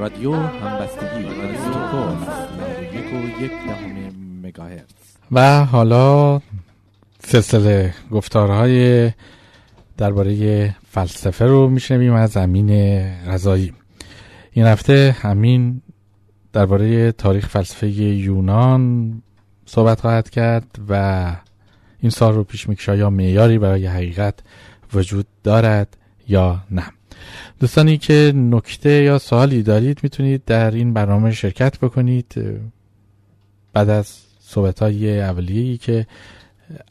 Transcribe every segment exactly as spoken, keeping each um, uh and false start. رادیو همبستگی ارسطو یک و یک دهم مگاهرتز. و حالا سلسله گفتارهای درباره فلسفه رو میشنویم از امین قضایی. این هفته امین درباره تاریخ فلسفه یونان صحبت خواهد کرد و این سال رو پیش می‌کشه یا معیاری برای حقیقت وجود دارد یا نه. دوستانی که نکته یا سوالی دارید میتونید در این برنامه شرکت بکنید بعد از صحبت‌های اولیه‌ای که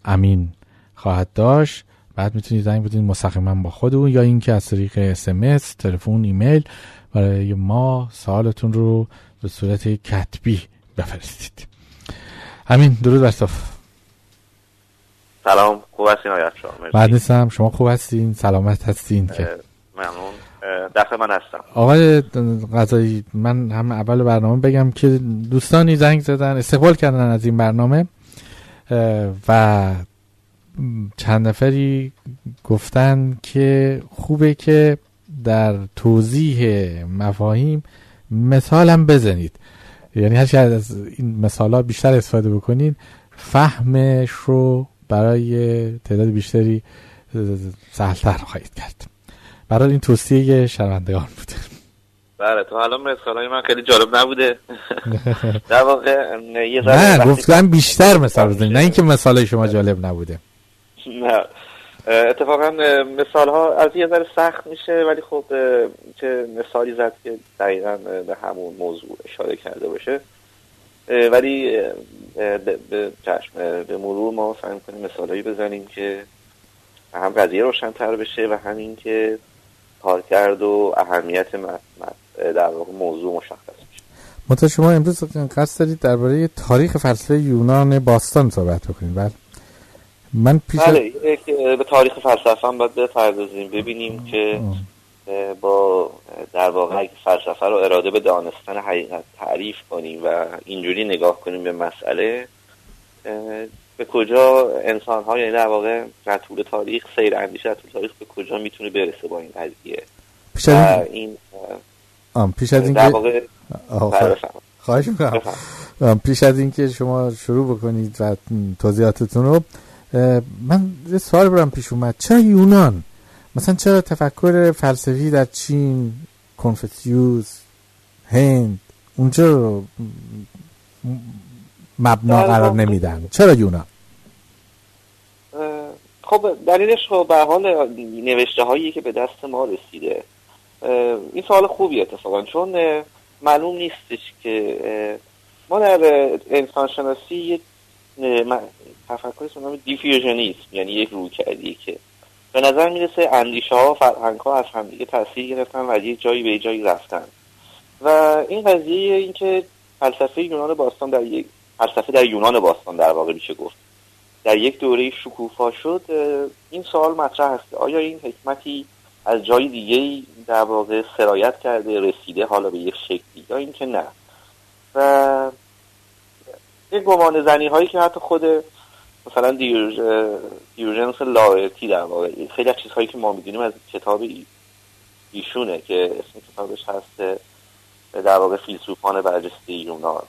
امین خواهد داشت. بعد میتونید زنگ بزنید مستقیما با خودمون یا اینکه از طریق اس ام اس، تلفن، ایمیل برای ما سوالتون رو به صورت کتبی بفرستید. امین درود بر شما. سلام، خوب هستین آقای افشار؟ بعد نیستم، شما خوب هستین؟ سلامت هستین که ممنون. دفعه من هستم آقای قضایی. من هم اول برنامه بگم که دوستانی زنگ زدن استقبال کردن از این برنامه و چند نفری گفتن که خوبه که در توضیح مفاهیم مثال هم بزنید، یعنی هر چقدر از این مثالا بیشتر استفاده بکنید فهمش رو برای تعداد بیشتری سهل‌تر خواهید کرد. برای این توصیه شنوندگان بوده. بله تا الان مثالای من خیلی جالب نبوده. در واقع یه ذره گفتم بیشتر مثال بزنید، نه اینکه مثالای شما جالب نبوده. نه اتفاقا مثال ها از یه ذره سخت میشه، ولی خب چه مثالی زد که دقیقاً به همون موضوع اشاره کرده باشه، ولی به چشم به مرور ما سعی می‌کنیم مثالایی بزنیم که هم قضیه روشن‌تر بشه و همین که کارکرد و اهمیت مد در واقع موضوع مشخص بشه. متأ شما امروز قصد دارید درباره تاریخ فلسفه یونان باستان صحبت بکنید. بله من پیش بله به تاریخ فلسفه هم باید بپردازیم، ببینیم که با در واقع فلسفه رو اراده به دانستن حقیقت تعریف کنیم و اینجوری نگاه کنیم به مسئله، به کجا انسان ها یعنی در واقع در طول تاریخ سیر اندیشه در طول تاریخ به کجا میتونه برسه با این قضیه. پیش از این ام پیش از این در واقع خواهش می‌کنم پیش از اینکه شما شروع بکنید و توضیحاتتون رو، من یه سوال برام پیش اومد. چرا یونان؟ مثلا چرا تفکر فلسفی در چین، کنفوسیوس، هند اونجا مبنا قرار نمیدن؟ چرا یونان؟ خب دلیلش رو به حال نوشته هایی که به دست ما رسیده. این سوال خوبی اتفاقا، چون معلوم نیستش که ما در انسانشناسی یک تفکری به نام دیفیوژنیسم، یعنی یک رویکردی که به نظر میرسه اندیشه ها و فرهنگ ها از همدیگه تأثیر گرفتن و از یک جایی به جایی رفتن، و این قضیه اینکه فلسفه یونان باستان در یک فلسفه در یونان باستان در واقع میشه گفت در یک دوره شکوفا شد، این سوال مطرح هست. آیا این حکمتی از جای دیگه‌ای در واقع سرایت کرده رسیده حالا به یک شکلی یا اینکه نه؟ و این گمان زنی هایی که حتی خود مثلا دیوژ دیوژنس لاعرتی در واقع خیلی از چیزهایی که ما می‌دونیم از کتاب ایشونه که اسم کتابش هست در واقع فیلسوفان برجسته یونان،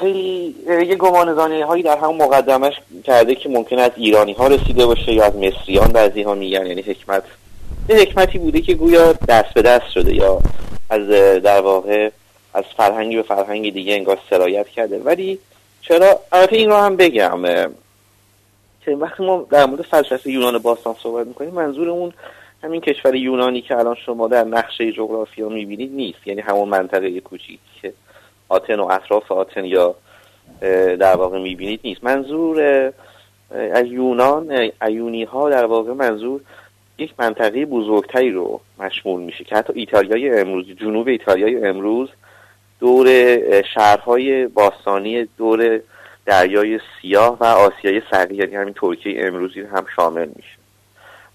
خیلی یه گمان زنی هایی در همون مقدمش کرده که ممکن از ایرانی ها رسیده باشه یا از مصریان بعضی ها میگن، یعنی حکمت یه حکمتی بوده که گویا دست به دست شده یا از در واقع از فرهنگی به فرهنگی دیگه انگار سرایت کرده. ولی چرا البته این رو هم بگم که وقتی ما در مورد فلسفه یونان باستان صحبت میکنیم منظورمون همین کشور یونانی که الان شما در نقشه جغرافیا میبینید نیست، یعنی همون منطقه کوچیکی که آتن و اطراف آتن یا در واقع میبینید نیست. منظور از یونان ایونی ها در واقع منظور یک منطقه بزرگتری رو مشمول میشه که حتی ایتالیای امروز، جنوب ایتالیای امروز، دور شهرهای باستانی دور دریای سیاه و آسیای صغیر یعنی همین ترکیه امروزی هم شامل میشه،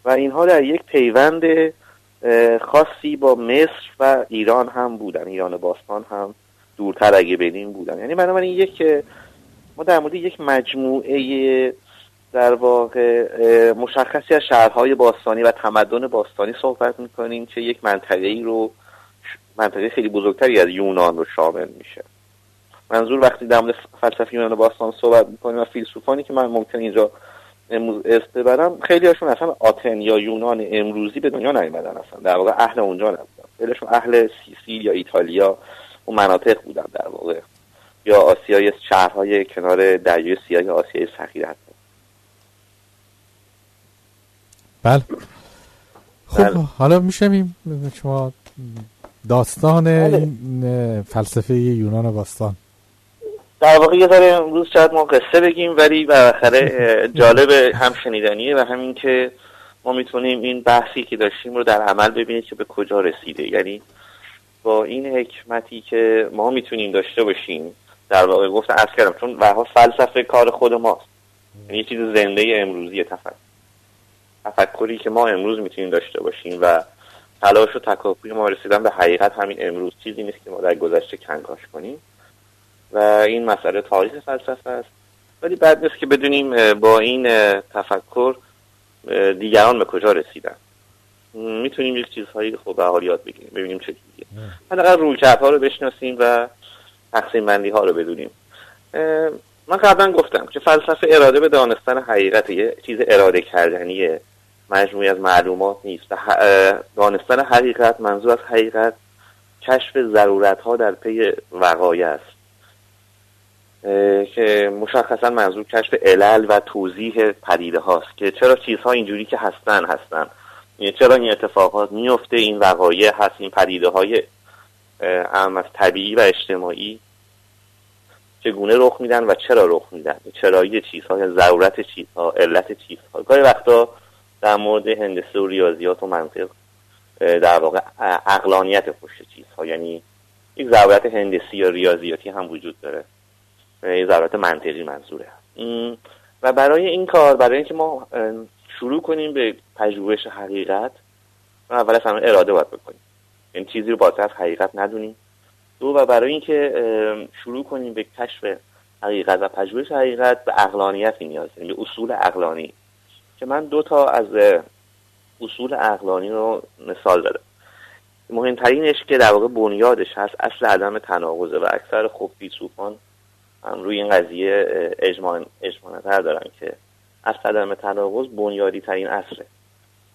و اینها در یک پیوند خاصی با مصر و ایران هم بودن، ایران باستان هم دورتر اگه بریم بودن. یعنی بنابراین یک ما در مورد یک مجموعه در واقع مشخصی از شهرهای باستانی و تمدن باستانی صحبت میکنیم که یک منطقه ای رو منطقه خیلی بزرگتری از یونان رو شامل میشه. منظور وقتی در مورد فلسفه یونان باستان صحبت میکنیم و فیلسوفانی که من ممکن اینجا امروز اسم ببرم، خیلی هاشون اصلا آتن یا یونان امروزی به دنیا نیومدن، اصلا در واقع اهل اونجا نبودن، بلشون اهل سیسیل یا ایتالیا و مناطق بودن در واقع، یا آسیای شهرهای کنار دریای سیاه یا آسیای صغیر. بله خب بل. حالا میشنویم شما داستان بله. این فلسفه یونان باستان در واقع یه ذره امروز شاید ما قصه بگیم، ولی بالاخره جالب هم شنیدنیه و همین که ما میتونیم این بحثی که داشتیم رو در عمل ببینیم که به کجا رسیده. یعنی با این حکمتی که ما میتونیم داشته باشیم در واقع گفتم عرض کردم، چون وها فلسفه کار خود ماست، یعنی چیز زنده امروزی تفکر تفکری که ما امروز میتونیم داشته باشیم و تلاش و تکاپوی ما رسیدن به حقیقت همین امروز چیزی نیست که ما در گذشته کنکاش کنیم و این مسئله تاریخ فلسفه است. ولی بعد نیست که بدونیم با این تفکر دیگران به کجا رسیدن، میتونیم یک چیزهایی خب به حال یاد بگیریم، ببینیم چه چیزیه. حداقل رویکردها رو بشناسیم و تقسیم بندی ها رو بدونیم. من قبلا گفتم که فلسفه اراده به دانستن حقیقت، یه چیز اراده کردنیه، مجموعی از معلومات نیست. دانستن حقیقت، منظور از حقیقت کشف ضرورت‌ها در پی وقایع است که مشخصا منظور کشف علل و توضیح پدیده هاست، که چرا چیزها اینجوری که هستن هستن، چرا این اتفاقات میفته، این وقایع هست، این پدیده های از طبیعی و اجتماعی چگونه رخ میدن و چرا رخ میدن، چرایی چیزها یا ضرورت چیزها، علت چیزها. گاهی وقتا در مورد هندسه و ریاضیات و منطق در واقع عقلانیت پشت چیزها، یعنی یک ضرورت هندسی یا ریاضیاتی هم وجود داره، یک ضرورت منطقی منظوره. و برای این کار، برای اینکه ما شروع کنیم به پژوهش حقیقت، ما اول از همه اراده باید بکنیم، یعنی چیزی رو باز از حقیقت ندونیم. دو، و برای اینکه شروع کنیم به کشف حقیقت و پژوهش حقیقت، به عقلانیتی نیاز داریم، به اصول عقلانی، که من دو تا از اصول عقلانی رو مثال دادم. مهمترینش که در واقع بنیادش هست اصل عدم تناقضه و اکثر خب فیلسوفان هم روی این قضیه اجماع اجماع نظر دارن که اصل عدم تناقض بنیادی ترین اصله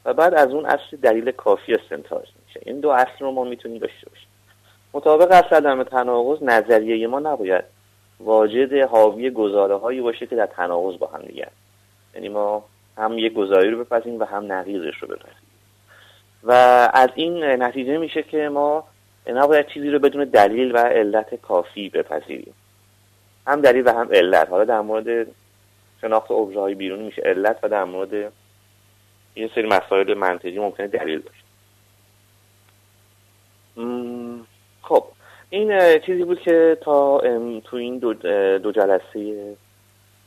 و بعد از اون اصل دلیل کافی استنتاج میشه. این دو اصل رو ما میتونیم داشته باشیم. مطابق اصل عدم تناقض، نظریه ما نباید واجد حاوی گزاره‌هایی باشه که در تناقض با هم دیگه، یعنی ما هم یک گزاری رو بپذیریم و هم نقیضش رو بپذیریم. و از این نتیجه میشه که ما نباید چیزی رو بدون دلیل و علت کافی بپذیریم، هم دلیل و هم علت. حالا در مورد شناخت ابژه‌های بیرونی میشه علت و در مورد یه سری مسائل منطقی ممکنه دلیل باشه. م... خب این چیزی بود که تا تو این دو, دو جلسه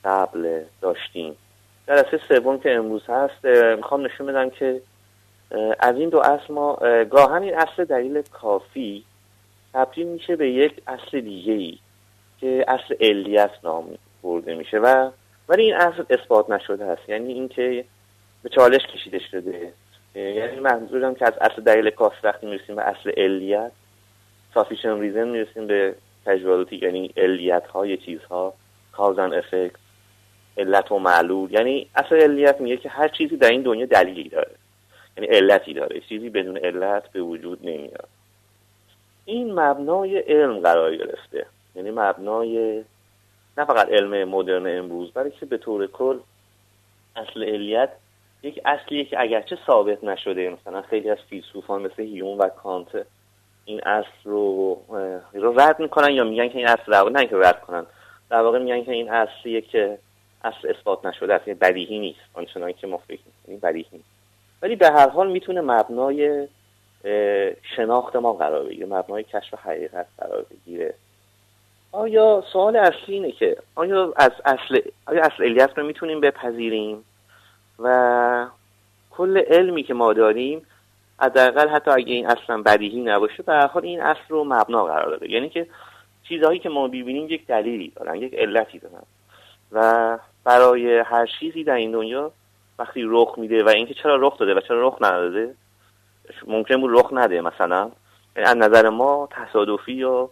قبل داشتیم. جلسه سوم که امروز هست، میخوام نشون بدم که از این دو اصل ما گاهن این اصل دلیل کافی تبدیل میشه به یک اصل دیگه‌ای که اصل علیت نام برده میشه و ولی این اصل اثبات نشده است، یعنی اینکه به چالش کشیده شده. یعنی منظورم که از اصل دلیل کافی وقتی میرسیم به اصل علیت، sufficient reason، میرسیم به کژوالتی، یعنی علیت های چیزها، cause and effect، علت و معلول. یعنی اصل علیت میگه که هر چیزی در این دنیا دلیلی داره، یعنی علتی داره، چیزی بدون علت به وجود نمیاد. این مبنای علم قرار گرفته، یعنی مبنای نه فقط علم مدرن امروز، بلکه به طور کل اصل علیت یک اصلیه که اگرچه ثابت نشده، مثلا خیلی از فیلسوفان مثل هیوم و کانت این اصل رو رو رد میکنن یا میگن که این اصل رو نه که رد کنن، در واقع میگن که این اصلیه که اصل اثبات نشده، اصل بدیهی نیست، آنچنان که ما فکر می‌کنیم بدیهی نیست. ولی به هر حال میتونه مبنای شناخت ما قرار بگیره، مبنای کشف حقیقت قرار بگیره. آیا سوال اصلی اینه که آیا از اصل آیا اصل علیت رو میتونیم بپذیریم و کل علمی که ما داریم حداقل حتی اگه این اصلا بدیهی نباشه، به هر حال این اصل رو مبنا قرار داده، یعنی که چیزهایی که ما می‌بینیم یک دلیلی دارن، یک علتی دارن و برای هر چیزی در این دنیا وقتی رخ میده و اینکه چرا رخ داده و چرا رخ نداده، ممکنه رخ نده مثلا از نظر ما تصادفی یا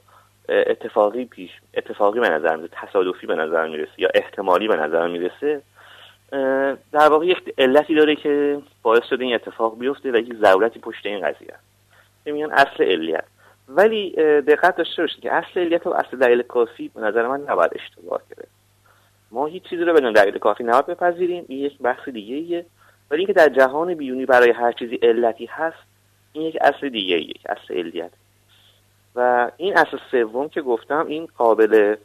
اتفاقی پیش اتفاقی به نظر میاد، تصادفی به نظر میرسه یا احتمالی به نظر میرسه، در واقع یک علتی داره که باعث شده این اتفاق بیفته و یک ضرورتی پشت این قضیه است. میگن اصل علیت. ولی دقت داشته باشید که اصل علیت و اصل دلیل کافی به نظر من نباید اشتباه کرده. ما هیچ چیزی رو بدون دلیل کافی نباید بپذیریم، این یک بحث دیگه ایه. ولی اینکه در جهان بیونی برای هر چیزی علتی هست، این یک اصل دیگه ایه، یک اصل علیت. و این اصل سوم که گفتم، این قابل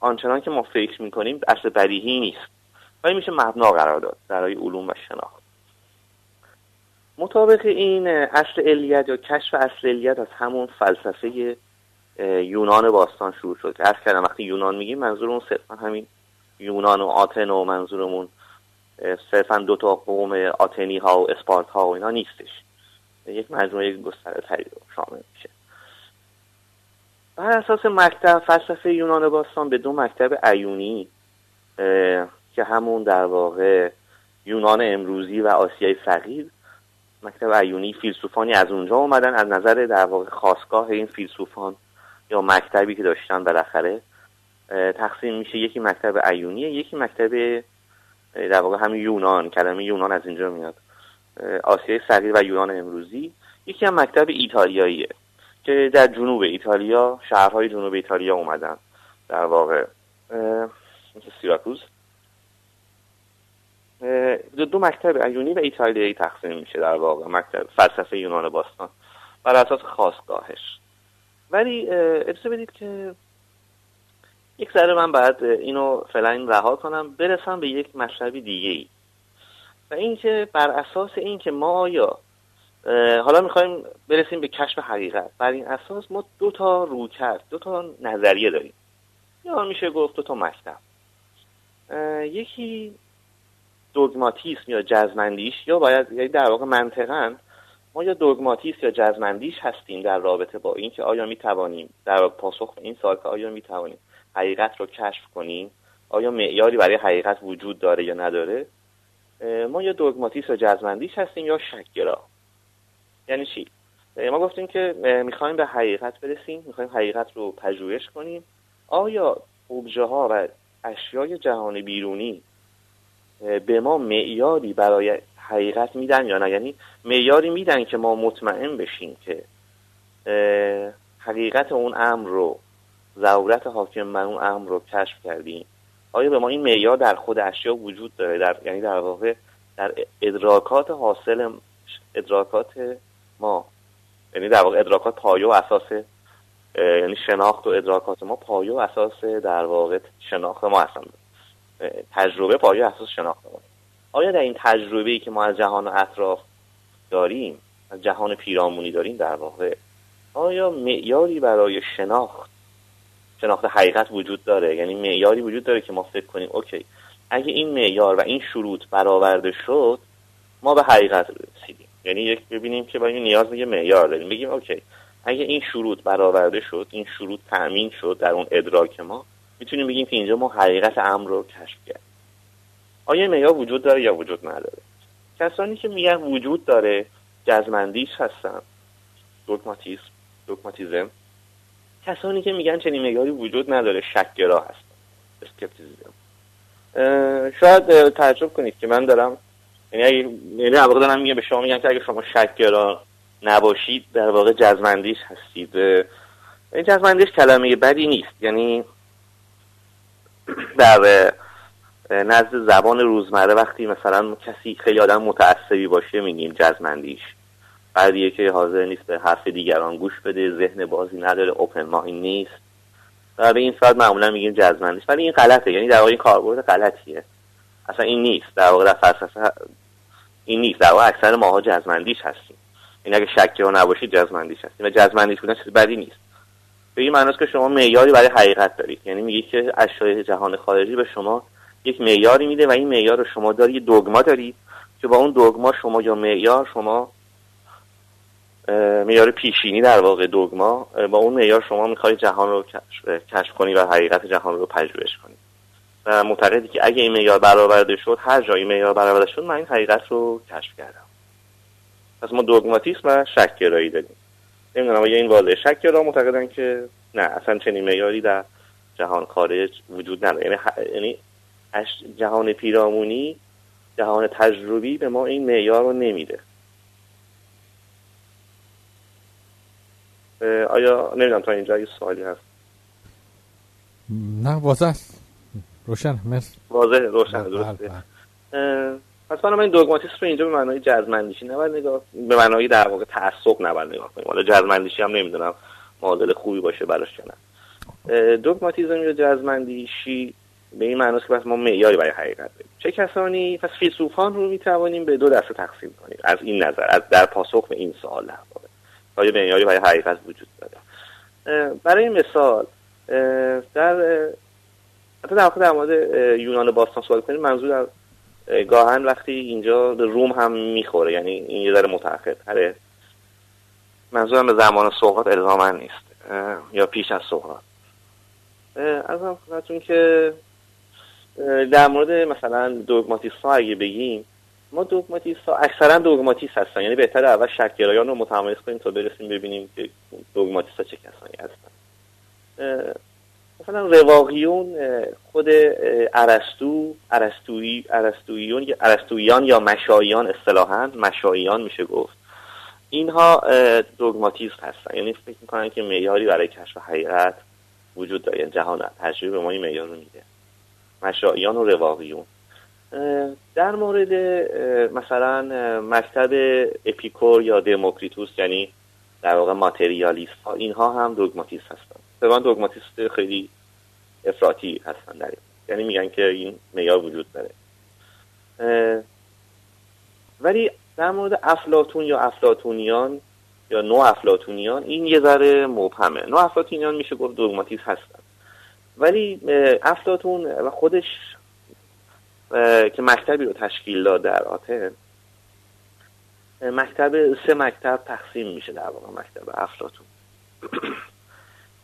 آنچنان که ما فکر می‌کنیم اصل بدیهی نیست، ولی میشه مبنا قرار داد برای علوم و شناخت. مطابق این اصل علیت یا کشف اصل علیت از همون فلسفه یونان باستان شروع شد. که عرض کردم وقتی یونان میگیم منظورمون صرفا همین یونان و آتن و منظورمون صرفا دو تا قوم آتنی ها و اسپارت ها و اینا نیستش، یک مجموعه گسترده تری رو شامل میشه. بر اساس مکتب فلسفه یونان باستان به دو مکتب ایونی که همون در واقع یونان امروزی و آسیای صغیر، مکتب ایونی فیلسوفانی از اونجا اومدن، از نظر در واقع خاستگاه این فیلسوفان یا مکتبی که داشتن بالاخره تقسیم میشه، یکی مکتب ایونیه، یکی مکتب در واقع همین یونان، کلمه یونان از اینجا میاد، آسیای صغیر و یونان امروزی. یکی هم مکتب ایتالیاییه که در جنوب ایتالیا، شهرهای جنوب ایتالیا اومدن، در واقع سیراکوز. دو مکتب ایونی و ایتالیایی تقسیم میشه در واقع مکتب فلسفه یونان باستان بر اساس خاستگاهش. ولی اجازه بدید که یک ذره من باید اینو فعلا رها کنم، برسم به یک مطلب دیگه‌ای، و اینکه بر اساس اینکه ما آیا حالا میخوایم برسیم به کشف حقیقت، بر این اساس ما دو تا رویکرد، دو تا نظریه داریم، یا میشه گفت دو تا مکتب. یکی دوگماتیسم یا جزمندیش، یا باید یعنی در واقع منطقاً ما یا دوگماتیسم یا جزمندیش هستیم در رابطه با این که آیا می توانیم در پاسخ این سوال که آیا می توانیم حقیقت رو کشف کنیم، آیا معیاری برای حقیقت وجود داره یا نداره، ما یا دوگماتیسم یا جزمندیش هستیم یا شک‌گرا. یعنی چی؟ ما گفتیم که میخوایم به حقیقت برسیم، میخوایم حقیقت رو پژوهش کنیم، آیا ابژه‌ها و اشیای جهان بیرونی به ما معیاری برای حقیقت میدن یا نه، یعنی معیاری میدن که ما مطمئن بشیم که حقیقت اون امر رو، ضرورت حاکم بر اون امر رو کشف کردیم، آیا به ما این معیار در خود اشیا وجود داره، در یعنی در واقع در ادراکات حاصل ادراکات ما، یعنی در واقع ادراکات پایه و اساس، یعنی شناخت و ادراکات ما پایه و اساس در واقع شناخت ما هستند، تجربه پایه اساس شناخت ما. آیا در این تجربه‌ای که ما از جهان اطراف داریم، از جهان پیرامونی داریم در واقع، آیا معیاری برای شناخت شناخت حقیقت وجود داره؟ یعنی معیاری وجود داره که ما فکر کنیم اوکی اگه این معیار و این شروط برآورده شد ما به حقیقت رسیدیم. یعنی یک ببینیم که با این نیاز به معیار داریم، بگیم اوکی اگه این شروط برآورده شد، این شروط تأمین شد در اون ادراک ما، میتونیم بگیم که اینجا ما حقیقت امر رو کشف کردیم. آیا معیار وجود داره یا وجود نداره؟ کسانی که میگن وجود داره جزمندیش هستن، دوگماتیسم، دوگماتیزم. کسانی که میگن چنین معیاری وجود نداره شک‌گرا هستن، اسکپتیسیزم. شاید تعجب کنید که من دارم یعنی اگه یعنی واقعا دارم میگم به شما میگم که اگه شما شک‌گرا نباشید در واقع جزمندیش هستید. این جزمندیش کلمه بدی نیست، یعنی در نزد زبان روزمره وقتی مثلا کسی خیلی آدم متعصبی باشه میگیم جزمندیش، بعدیه که حاضر نیست به حرف دیگران گوش بده، ذهن بازی نداره، اوپن مایند نیست، و به این صورت معمولا میگیم جزمندیش. ولی این غلطه، یعنی در واقع این کاربرد غلطیه، اصلا این نیست در واقع، در فلسفه این نیست، در واقع اکثر ماها جزمندیش هستیم، یعنی اگه شک‌گرا نباشید جزمندیش هستیم و جزمندیش بودن چیز بدی نیست. به این معناست که شما معیاری برای حقیقت دارید، یعنی میگی که اشیای جهان خارجی به شما یک معیاری میده و این معیار رو شما دارید، یه دوگما دارید که با اون دوگما شما یا معیار شما معیار پیشینی در واقع دوگما، با اون معیار شما میخواید جهان رو کشف کنی و حقیقت جهان رو پژوهش کنی و معتقدی که اگه این معیار برآورده شد، هر جایی معیار برآورده شد، من این حقیقت رو کشف کردم. پس ما دوگماتیسم و شک‌گرایی داریم. نمیدونم یا این واضح شک را معتقدن که نه اصلا چنین معیاری در جهان خارج وجود نداره. یعنی جهان پیرامونی، جهان تجربی به ما این معیار رو نمیده. آیا نمیدونم تا اینجا یه سوالی هست؟ نه واضح روشن مثل واضح روشن درسته. پس من دوگماتیسم رو اینجا به معنای جزم‌اندیشی نباید نگاه، به معنای در واقع تعصب نباید نگاه کنیم. حالا جزم‌اندیشی هم نمیدونم معادل خوبی باشه براش یا نه. دوگماتیسم یا جزم‌اندیشی به این معناست که بس ما معیاری برای حقیقت بدیم. چه کسانی؟ پس فیلسوفان رو میتوانیم به دو دسته تقسیم کنیم از این نظر، از در پاسخ به این سوال در واقع. آیا معیاری برای حقیقت وجود داره؟ برای مثال در حتی در واقع در مورد یونان باستان سوال کنیم، منظور از گاهن وقتی اینجا به روم هم میخوره، یعنی این یه ذره متأخر تره، منظورم به زمان سقراط الزاماً نیست یا پیش از سقراط. از هم خدمتتون که در مورد مثلا دوگماتیست‌ها اگه بگیم، ما دوگماتیست‌ها اکثرا دوگماتیست هستن، یعنی بهتره اول شک‌گرایان رو متمایز کنیم تا برسیم ببینیم که دوگماتیست‌ها چه کسانی هستن. مثلا رواقیون، خود ارسطو، ارسطویی، ارسطویون، ارسطویان یا مشاییان، اصطلاحاً مشاییان میشه گفت، اینها دوگماتیست هستن، یعنی فکر میکنن که معیاری برای کشف حقیقت وجود داره، جهان تجربه ما این معیار رو میده. مشاییان و رواقیون. در مورد مثلا مکتب اپیکور یا دموکریتوس، یعنی در واقع ماتریالیست ها، اینها هم دوگماتیست هستن. طبعا دوگماتیست خیلی افراطی هستن در این، یعنی میگن که این معیار وجود داره. ولی در مورد افلاطون یا افلاطونیان یا نو افلاطونیان این یه ذره مبهمه. نو افلاطونیان میشه گفت دوگماتیست هستن، ولی افلاطون و خودش که مکتبی رو تشکیل داد در آتن، مکتب سه مکتب تقسیم میشه در واقع مکتب افلاطون.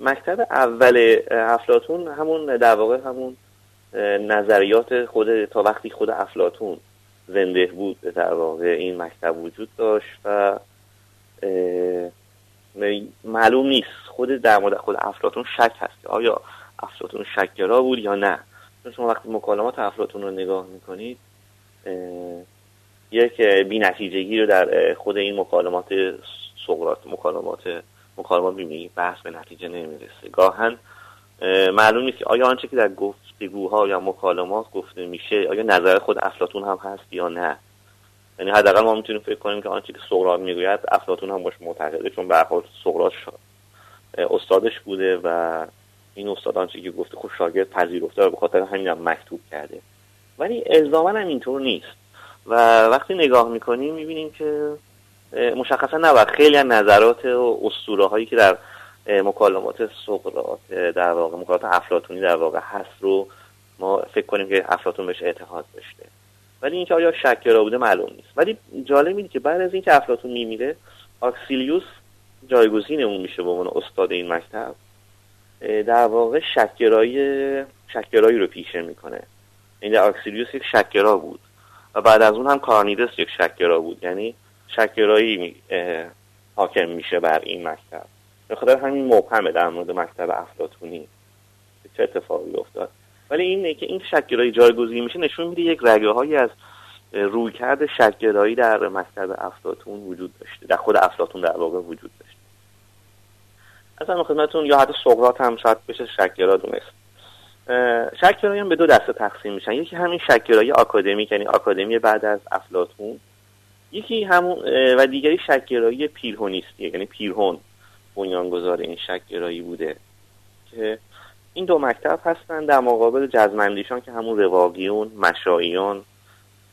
مکتب اول افلاطون همون در واقع همون نظریات خود تا وقتی خود افلاطون زنده بود در واقع این مکتب وجود داشت و معلوم نیست خود در مورد خود افلاطون شک هست، آیا افلاطون شک‌گرا بود یا نه. چون شما وقتی مکالمات افلاطون رو نگاه میکنید یک بی‌نتیجگی رو در خود این مکالمات سقراط مکالمات مکالمات می‌بینی، بحث به نتیجه نمیرسه. گاهن معلوم نیست که آیا آنچه که در گفتگوها یا مکالمات گفته میشه آیا نظر خود افلاطون هم هست یا نه. یعنی حداقل ما میتونیم فکر کنیم که آنچه که سقراط میگوید افلاطون هم باش معتقده، چون به هر حال سقراط استادش بوده و این استاد آنچه که گفته خود شاگرد پذیرفته و به خاطر همین هم مکتوب کرده. ولی الزاماً هم اینطور نیست و وقتی نگاه میکنیم میبینیم که مشخصا نباید خیلی از نظرات و اسطوره هایی که در مکالمات سقراط در واقع مکالمات افلاطونی در واقع هست رو ما فکر کنیم که افلاطون بهش اعتقاد داشته، ولی اینکه آیا شک‌گرا بوده معلوم نیست. ولی جالب اینه که بعد از اینکه افلاطون میمیره، آکسیلیوس جایگزین اون میشه به عنوان استاد این مکتب، در واقع شک‌گرایی شک‌گرایی رو پیشه میکنه. این آکسیلیوس یک شک‌گرا بود و بعد از اون هم کارنیدس یک شک‌گرا بود، یعنی شک‌گرایی حاکم میشه بر این مکتب. به خاطر همین مبهمه در مورد مکتب افلاطونی چه اتفاقی افتاد. ولی اینه که این شک‌گرایی جایگزین میشه نشون میده یک رگه‌هایی از رویکرد شک‌گرایی در مکتب افلاطون وجود داشته، در خود افلاطون در واقع وجود داشته. اصلا خدمتتون یا حتی سقراط هم شاید بشه شک‌گرا دونست. شک‌گرایی هم به دو دسته تقسیم میشن، یکی همین شک‌گرایی آکادمیک، یعنی آکادمی بعد از افلاطون، یکی همون و دیگری شک‌گرایی پیرهونیستیه، یعنی پیرهون بنیانگذار این شک‌گرایی بوده که این دو مکتب هستن در مقابل جزم‌اندیشان که همون رواقیون، مشاییان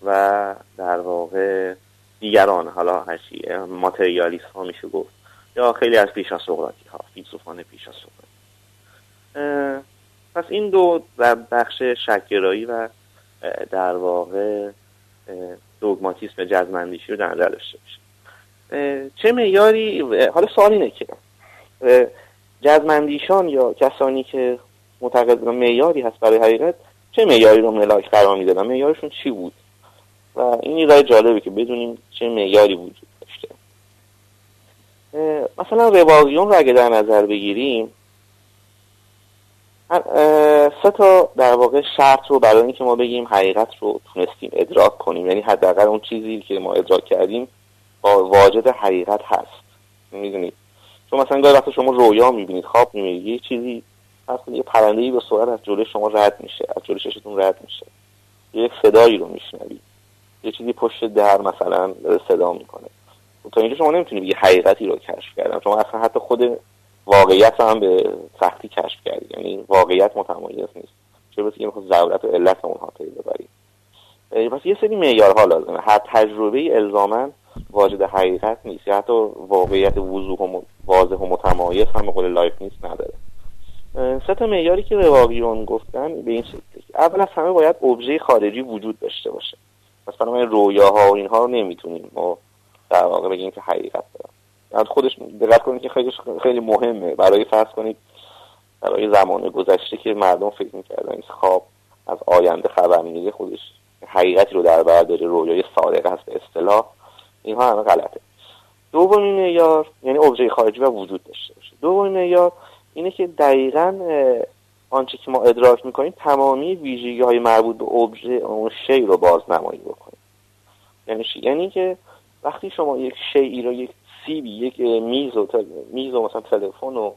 و در واقع دیگران، حالا هرچی ماتریالیست ها میشه گفت یا خیلی از پیش از سقراطی ها، فیلسوفان پیش از سقراط. پس این دو بخش شک‌گرایی و در واقع دوگماتیسم جزم‌اندیشی رو در نظر داشته باشه. چه معیاری؟ حالا سوال اینه که جزم‌اندیشان یا کسانی که معتقد بودن معیاری هست برای حقیقت چه معیاری رو ملاک قرار میدادن؟ معیارشون چی بود؟ و این ایده جالبه که بدونیم چه معیاری وجود داشته. مثلا رواقیون رو اگه در نظر بگیریم، سه تا در واقع شرط رو برای اینکه ما بگیم حقیقت رو تونستیم ادراک کنیم، یعنی حداقل اون چیزی که ما ادراک کردیم واجد حقیقت هست. میدونید چون مثلا گاهی وقتا شما رویا میبینید، خواب میبینید، یه چیزی مثلا یه پرنده‌ای به سرعت از جلوی شما رد میشه، از جلوی چشمتون رد میشه، یه صدایی رو میشنوید، یه چیزی پشت در مثلا صدا میکنه. تا اینجا شما نمیتونید بگید حقیقتی رو کشف کردم، شما اصلا حتی خود واقعیت هم به سختی کشف کردید، یعنی واقعیت متمایز نیست، چه برسه که بخواد ضرورت و علت اونها رو ببرید. پس یه سری معیارها لازمه، هر تجربه الزاما واجد حقیقت نیست، یا حتی واقعیت وضوح و واضح و متمایز هم به قول لایف نیست نداره. سه تا معیاری که رواقیون گفتن به این شکلی: اول از همه باید ابژه خارجی وجود داشته باشه، پس بنابراین رویاها و اینها رو نمیتونیم ما در واقع بگیم که حقیقت داره. بعد خودش دقت کنید که خیلی خیلی مهمه برای فرض کنید برای زمان گذشته که مردم فکر می‌کردن این خواب از آینده خبر میده، خودش حقیقتی رو در بر داره، رویای صادقه است به اصطلاح، اینها همه غلطه. دومین معیار یعنی ابژه خارجی و وجود داشته باشه. دومین معیار اینه که دقیقاً آنچه که ما ادراک می‌کنیم تمامی ویژگی‌های مربوط به ابژه اون شی رو بازنمایی بکنه. یعنی چی؟ یعنی که وقتی شما یک شیئی رو، یک سیبی، یک میز و تل... میز و مثلا تلفن و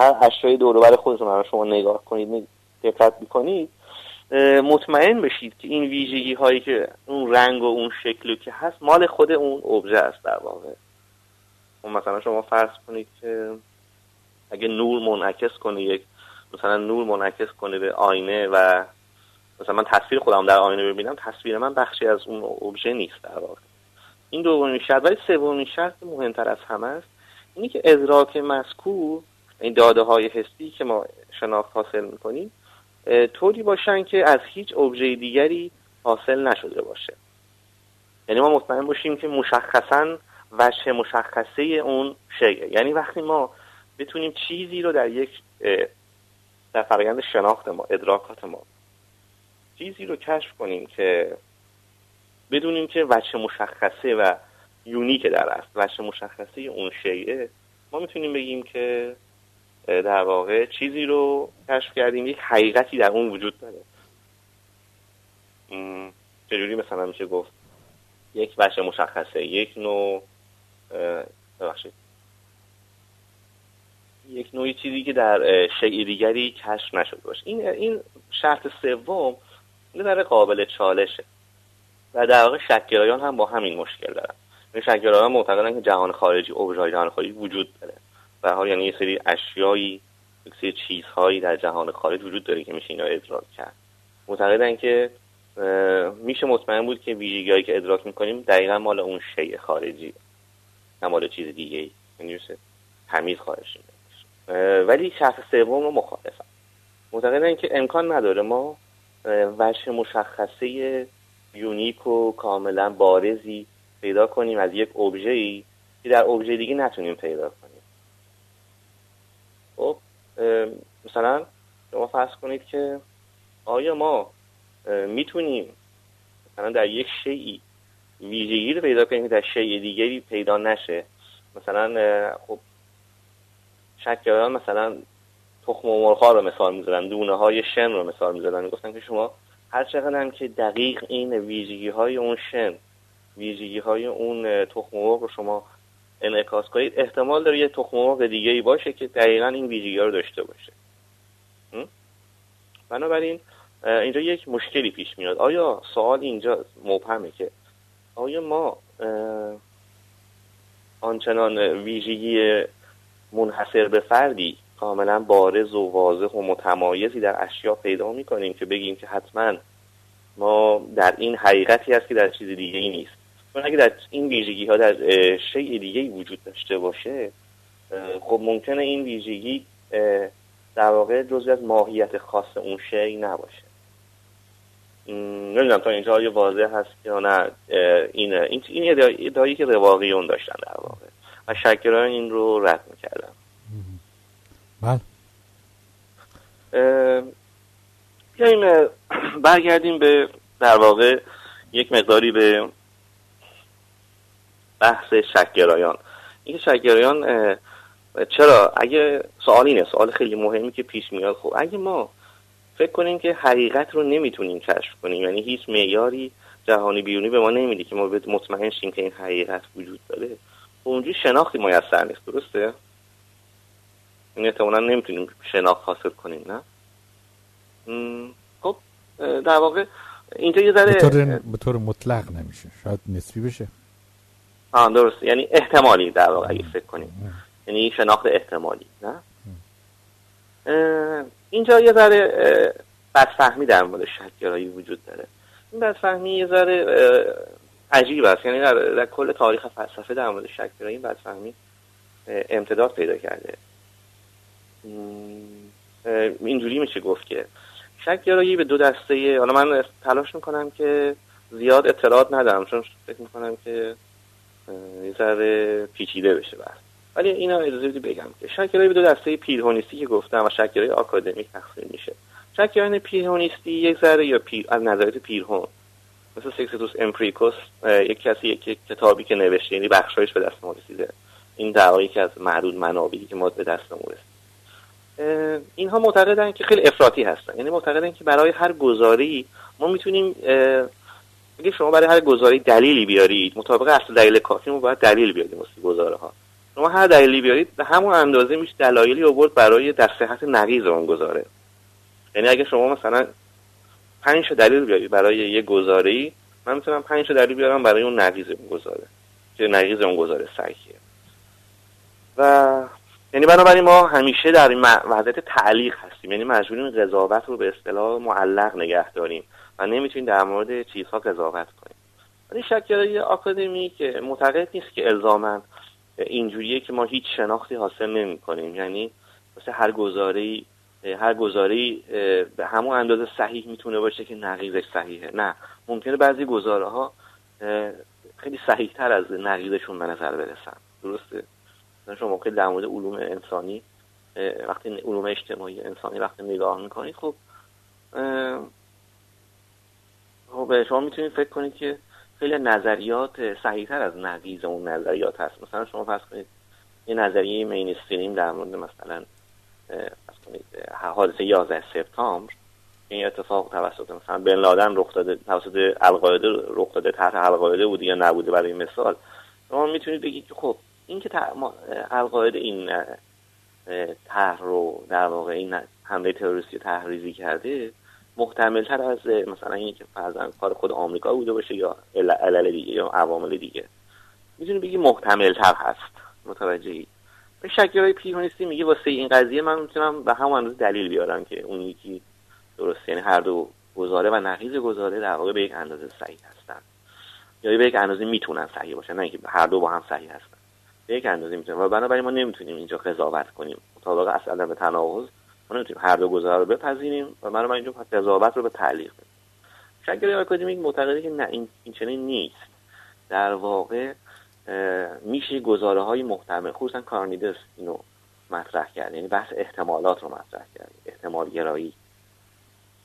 هر اشیای دور و بر خودتون رو شما نگاه کنید، دقت بکنید، مطمئن بشید که این ویژگی هایی که اون رنگ و اون شکلی که هست مال خود اون ابژه است. در واقع مثلا شما فرض کنید که اگه نور منعکس کنه، یک مثلا نور منعکس کنه به آینه و مثلا من تصویر خودم در آینه ببینم، تصویر من بخشی از اون ابژه نیست در واقع. این دومین شرط. ولی سومین شرط مهمتر از همه است، اینی که ادراک مذکور، این داده‌های حسی که ما شناخت حاصل می‌کنیم، طوری باشن که از هیچ ابژه دیگری حاصل نشده باشه. یعنی ما مطمئن باشیم که مشخصاً وجه مشخصه اون شیء. یعنی وقتی ما بتونیم چیزی رو در یک در فرآیند شناخت ما، ادراکات ما، چیزی رو کشف کنیم که بدونیم که وجه مشخصه و یونیک در است، وجه مشخصه اون شیء، ما میتونیم بگیم که در واقع چیزی رو کشف کردیم، یک حقیقتی در اون وجود داره. چجوری مثلا میشه گفت یک وجه مشخصه، یک نوع ببخشید یک نوعی چیزی که در شیء دیگری کشف نشده باشه. این این شرط سوم در قابل چالشه و در واقع شک‌گرایان هم با همین مشکل دارن. این شک‌گرایان معتقدن که جهان خارجی، ابژه جهان خارجی وجود داره. به هر حال یعنی یه سری اشیایی، یک سری چیزهایی در جهان خارج وجود داره که میشه اینا ادراک کرد. معتقدن که میشه مطمئن بود که ویژگی‌هایی که ادراک می‌کنیم دقیقاً مال اون شیء خارجی، نه مال چیز دیگه‌ای. یعنی چه تمیز خارجی. ولی شخص سوم رو مخالفن. معتقدن که امکان نداره ما وجه مشخصه یونیک و کاملا بارزی پیدا کنیم از یک ابژه‌ای که در ابژه دیگه نتونیم پیدا کنیم. خب مثلا شما فرض کنید که آیا ما میتونیم مثلا در یک شیء ویژگی رو پیدا کنیم که در شیء دیگری پیدا نشه؟ مثلا خب شک‌گرایان مثلا تخم مرغ‌ها رو مثال می‌زدن، دونه‌های شن رو مثال می‌زدن، می‌گفتن که شما هر چقدر هم که دقیق این ویژگی‌های اون شن، ویژگی‌های اون تخم مرغ رو شما انعکاس کنید، احتمال داره یه تخم مرغ دیگه‌ای باشه که دقیقاً این ویژگی‌ها رو داشته باشه. بنابراین اینجا یک مشکلی پیش میاد. آیا سوال اینجا مبهمه که آیا ما آنچنان ویژگی منحصر به فردی کاملا بارز و واضح و متمایزی در اشیا پیدا می‌کنیم که بگیم که حتما ما در این حقیقتی هست که در چیز دیگه ای نیست؟ چون اگه در این ویژگی ها در شیء دیگه ای وجود داشته باشه، خب ممکنه این ویژگی در واقع جزئی از ماهیت خاص اون شیء نباشه. نمیدونم تا اینجا آیا واضح هست یا نه. این این این ادعایی که رواقیون داشتن در واقع و شک‌گرایان این رو رد می‌کردن. بله. بیاییم برگردیم به در واقع یک مقداری به بحث شک‌گرایان. این شگرایان چرا، اگه سوال اینه، سوال خیلی مهمی که پیش میاد، خب اگه ما فکر کنیم که حقیقت رو نمیتونیم کشف کنیم، یعنی هیچ معیاری جهانی بیرونی به ما نمیده که ما مطمئن شیم که این حقیقت وجود داره، و اونجوری شناختی میسر نیست، درسته؟ یعنی احتمالا نمیتونیم شناخت حاصل کنیم، نه؟ م... خب در واقع اینجا یه ذره به, به طور مطلق نمیشه، شاید نسبی بشه. آه درسته، یعنی احتمالی در واقع اگه فکر کنیم، یعنی شناخت احتمالی، نه؟ اینجا یه ذره بدفهمی در مورد شکل‌گرایی وجود داره. این بدفهمی یه ذره عجیب است، یعنی در, در کل تاریخ فلسفه در مورد شکل‌گرایی این بدفهمی امتداد پیدا کرده. اینجوری میشه گفت که شکل‌گرایی به دو دسته، حالا من تلاش میکنم که زیاد اطلاعات ندم چون فکر میکنم که یه ذره پیچیده بشه بر. ولی اینا اجازه بدید بگم که شکل‌گرایی به دو دسته پیرهونیستی که گفتم و شکل‌گرایی آکادمیک تقسیم میشه. شکل‌گرایان پیرهونیستی یک ذره یا پیر از نظریات پیرهون، مثل سکستوس امپریکوس، یک کسی که کتابی که نوشته یعنی بخشایش به دست ما رسیده، این دعوایی که از معدود منابعی که ما به دست ما رسیده، اینها معتقدن که خیلی افراطی هستن، یعنی معتقدن که برای هر گزاری ما میتونیم، اگه شما برای هر گزاری دلیلی بیارید مطابق اصل دلیل کافی ما باید دلیل بیاریم واسه گزاره‌ها. شما هر دلیلی بیارید به همون اندازه میشه دلایلی آورد برای در صحت نقیض اون گزاره. یعنی اگه شما مثلا پنج تا دلیل بیارید برای یه گزاره‌ای، من میتونم پنج تا دلیل بیارم برای اون نقیض اون گزاره که نقیض اون گزاره صحیحه. و یعنی بنابراین ما همیشه در این وضعیت تعلیق هستیم، یعنی مجبوریم قضاوت رو به اصطلاح معلق نگه داریم و نمیتونیم در مورد چیزها قضاوت کنیم. ولی شکل‌گرایی آکادمیک معتقد نیست که الزاماً اینجوریه که ما هیچ شناختی حاصل نمی‌کنیم، یعنی مثلا هر گزاره‌ای هر گزاره‌ای به همون اندازه صحیح میتونه باشه که نقیضش صحیحه. نه، ممکنه بعضی گزاره‌ها خیلی صحیح‌تر از نقیضشون به نظر برسن، درسته؟ مثلا شما خیلی در مورد علوم انسانی وقتی علوم اجتماعی انسانی وقتی نگاه می‌کنید، خب خب شما میتونید فکر کنید که خیلی نظریات صحیح‌تر از نقیض اون نظریات هست. مثلا شما فرض کنید یه نظریه مینستریم در مورد مثلا فرض کنید حادثه یازده سپتامبر، این اتفاق توسط مثلا بن لادن رخ داده، توسط القاعده رخ داده، طرح القاعده بوده یا نبوده، برای مثال شما میتونید بگید که خب این که القاعده این طرح رو در واقع این حمله تروریستی تحریزی کرده محتمل‌تر از مثلا اینکه فرضاً کار خود آمریکا بوده باشه یا علل دیگه یا عوامل دیگه، می‌تونی بگی محتمل‌تر هست. متوجهی؟ به شکل‌گرای پیرهونیستی میگه واسه این قضیه من میتونم به همون اندازه دلیل بیارم که اون یکی درسته، یعنی هر دو گزاره و نقیض گزاره در واقع به یک اندازه صحیح هستن، یا به یک اندازه میتونن صحیح باشن، نه اینکه هر دو با هم صحیح هستن، به یک اندازه میتونن. و بنابراین ما نمیتونیم اینجا قضاوت کنیم مطابق اصل عدم تناقض، ما نمیتونیم هر دو گزاره رو بپذیریم و من اینجا قضاوت رو به تعلیق بدیم. شکل‌گرایی آکادمیک معتقده که نه، این چنین نیست. در واقع میشه گزاره های محتمل، خصوصا کارنیدس اینو مطرح کرد، یعنی بحث احتمالات رو مطرح کرد، احتمال گرایی،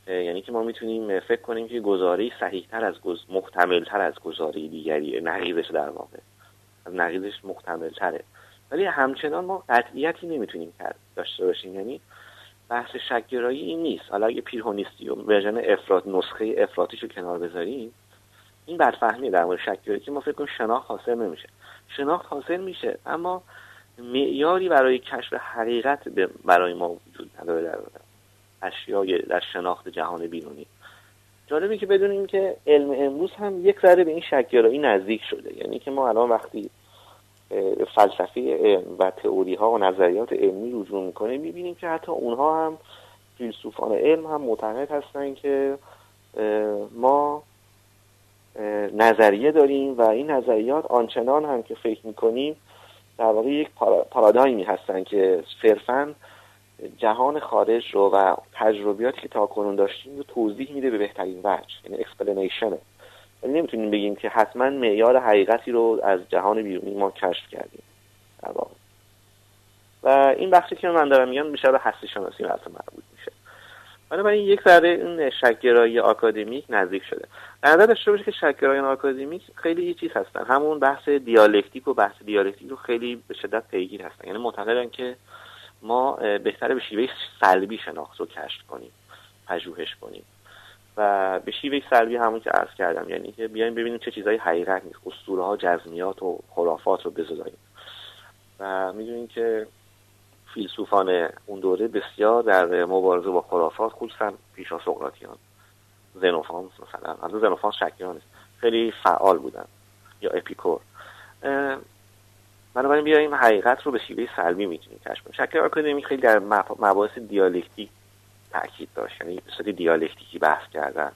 یعنی که ما میتونیم فکر کنیم که گزاره‌ای صحیح‌تر از گز... محتمل‌تر از گزاره دیگری، نقیضش در واقع از نقیضش محتمل‌تره، ولی همچنان ما قطعیتی نمیتونیم داشته باشیم. یعنی بحث شکل‌گرایی این نیست. حالا اگه پیرهونیستی و ورژن افراط نسخه افراطیشو کنار بذاریم، این بدفهمی در مورد شکل‌گرایی که ما فکر کنیم شناخت حاصل نمیشه. شناخت حاصل میشه اما معیاری برای کشف حقیقت برای ما وجود نداره در اشیاء در شناخت جهان بیرونی. جالبی که بدونیم که علم امروز هم یک ذره به این شکل‌گرایی نزدیک شده، یعنی که ما الان وقتی فلسفی و تئوری ها و نظریات علمی رجوع میکنه، میبینیم که حتی اونها هم، فیلسوفان علم هم معتقد هستن که ما نظریه داریم و این نظریات آنچنان هم که فکر میکنیم در واقع یک پارادایمی هستن که صرفاً جهان خارج رو و تجربیاتی که تاکنون داشتیم رو توضیح میده به بهترین وجه، یعنی اکسپلینیشنه. نمیتونیم بگیم که حتما معیار حقیقتی رو از جهان بیرونی ما کشف کردیم در واقع. و این بخشی که من دارم میگم بیشتر به هستی شناسی مربوط میشه. بنابراین یک ذره این شک‌گرایی آکادمیک نزدیک شده. عادت داشته باشه که شک‌گرایان آکادمیک خیلی یه چیز هستن، همون بحث دیالکتیک و بحث دیالکتیک رو خیلی به شدت پیگیر هستن، یعنی معتقدن که ما بهتره به شیوه سلبی شناخت رو کشف کنیم، پژوهش کنیم و به شیوه سلبی همون که عرض کردم، یعنی که بیایم ببینیم چه چیزای حقیقت نیست، اسطوره‌ها، جزمیات و خرافات رو بزداییم. و می‌دونین که فیلسوفان اون دوره بسیار در مبارزه با خرافات، خصوصا پیشا سقراطیان، زنوفان مثلا، از زنوفان شکیان است، خیلی فعال بودن، یا اپیکور. بنابراین بیاییم حقیقت رو به شیوه سلبی میتونیم کشف کنیم. شکل آکادمی خیلی در مباحث دیالکتیک تاکید داشت، یعنی به صورت دیالکتیکی بحث کردن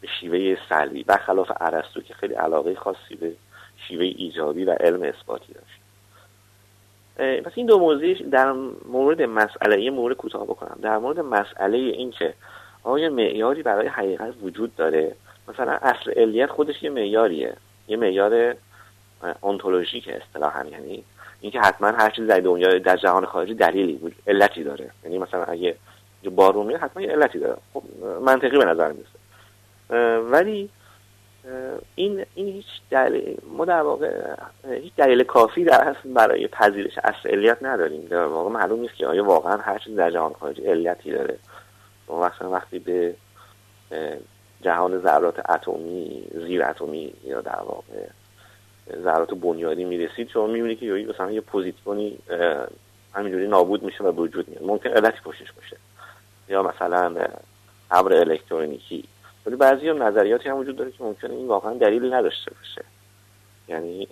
به شیوه سلبی، برخلاف ارسطو که خیلی علاقه خاصی به شیوه ایجابی و علم اثباتی داشت. پس این دو موضوع در مورد مسئله، یه مورد کوتاه بکنم در مورد مسئله این که آیا معیاری برای حقیقت وجود داره. مثلا اصل علیت خودش یه معیاریه، یه معیار انتولوژیک اصطلاحاً، یعنی اینکه حتما هر چیز در دنیا، در جهان خارجی دلیلی وجود، علتی داره، یعنی مثلا اگه بارون میاد حتما یه علتی داره، خب منطقی به نظر میاد. ولی این این هیچ دلیل، ما در واقع هیچ دلیل کافی در اصل برای پذیرش اصل علیت نداریم. در واقع معلوم نیست که آیا واقعا هر چیز در جهان خارجی علتی داره. مثلا وقتی به جهان ذرات اتمی، زیر اتمی یا در واقع ذرات بنیادی میرسید، شما میبینید که یه مثلا یه پوزیترونی همینجوری نابود میشه و به وجود میاد، ممکن علتی پشتش باشه، یا مثلا ابر الکترونیکی. ولی بعضی هم نظریاتی هم وجود داره که ممکنه این واقعا دلیل نداشته باشه، یعنی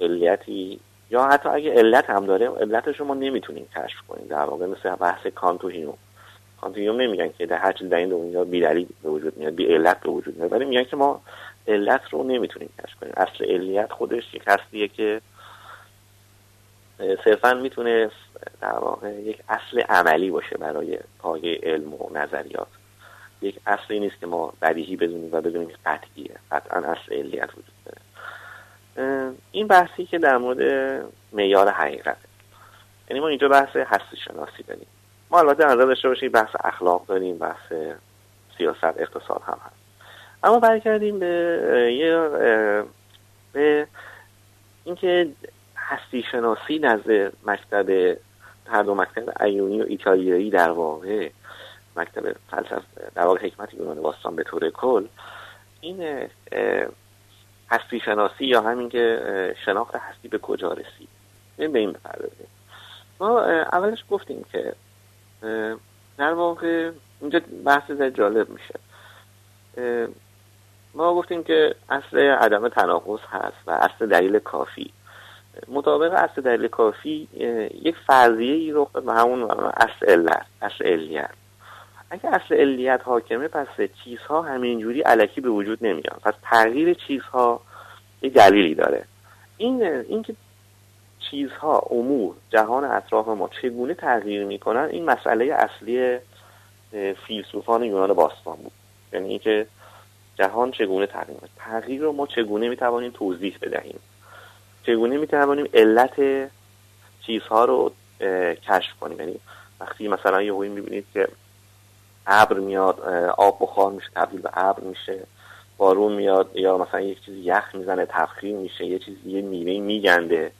علیتی، یا حتی اگه علت هم داره، علتش رو ما نمیتونیم کشف کنیم. در واقع مثل بحث کانت و هیوم، کانت و هیوم نمیگن که در هر چیز در این دنیا بی دلیل به وجود میاد، بی علت به وجود میاد، ولی میگن که ما علت رو نمیتونیم کشف کنیم. اصل علیت خودش یک اصلیه که صرفاً میتونه در واقع یک اصل عملی باشه برای پایه علم و نظریات، یک اصلی نیست که ما بدیهی بدونیم و بدونیم که قطعیه، قطعاً اصل علیت وجود داره. این بحثی که در مورد معیار حقیقت، یعنی ما اینجا بحث هستی شناسی داریم، ما البته در نظر داشته باشیم بحث اخلاق داریم، بحث سیاست، اقتصاد هم هست، اما برگردیم به یه به اینکه هستی شناسی نزد مکتب، هر دو مکتب، ایونی و ایتالیایی، در واقع مکتب فلسفه، در واقع حکمت یونان باستان به طور کل، این هستی شناسی یا همین که شناخت هستی به کجا رسید، این به این بپردازیم. ما اولش گفتیم که در واقع اینجا بحث زیاد جالب میشه. ما گفتیم که اصل عدم تناقض هست و اصل دلیل کافی. مطابق اصل دلیل کافی یک فرضیه ای رو به همون اصل علت، اصل علیت. اگه اصل علیت حاکمه، پس چیزها همینجوری الکی به وجود نمیان، پس تغییر چیزها یه دلیلی داره. این اینکه چیزها، امور، جهان اطراف ما چگونه تغییر میکنن، این مسئله اصلی فیلسوفان یونان باستان بود، یعنی اینکه جهان چگونه تغییر میکنه، تغییر رو ما چگونه میتوانیم توضیح بدهیم، چگونه میتوانیم علت چیزها رو کشف کنیم. یعنی وقتی مثلا یه هایی میبینید که ابر میاد، آب بخار میشه تبدیل به ابر میشه، بارون میاد، یا مثلا یک چیز یخ میزنه تفخیم میشه، یه چیز، یه میوه میگنده.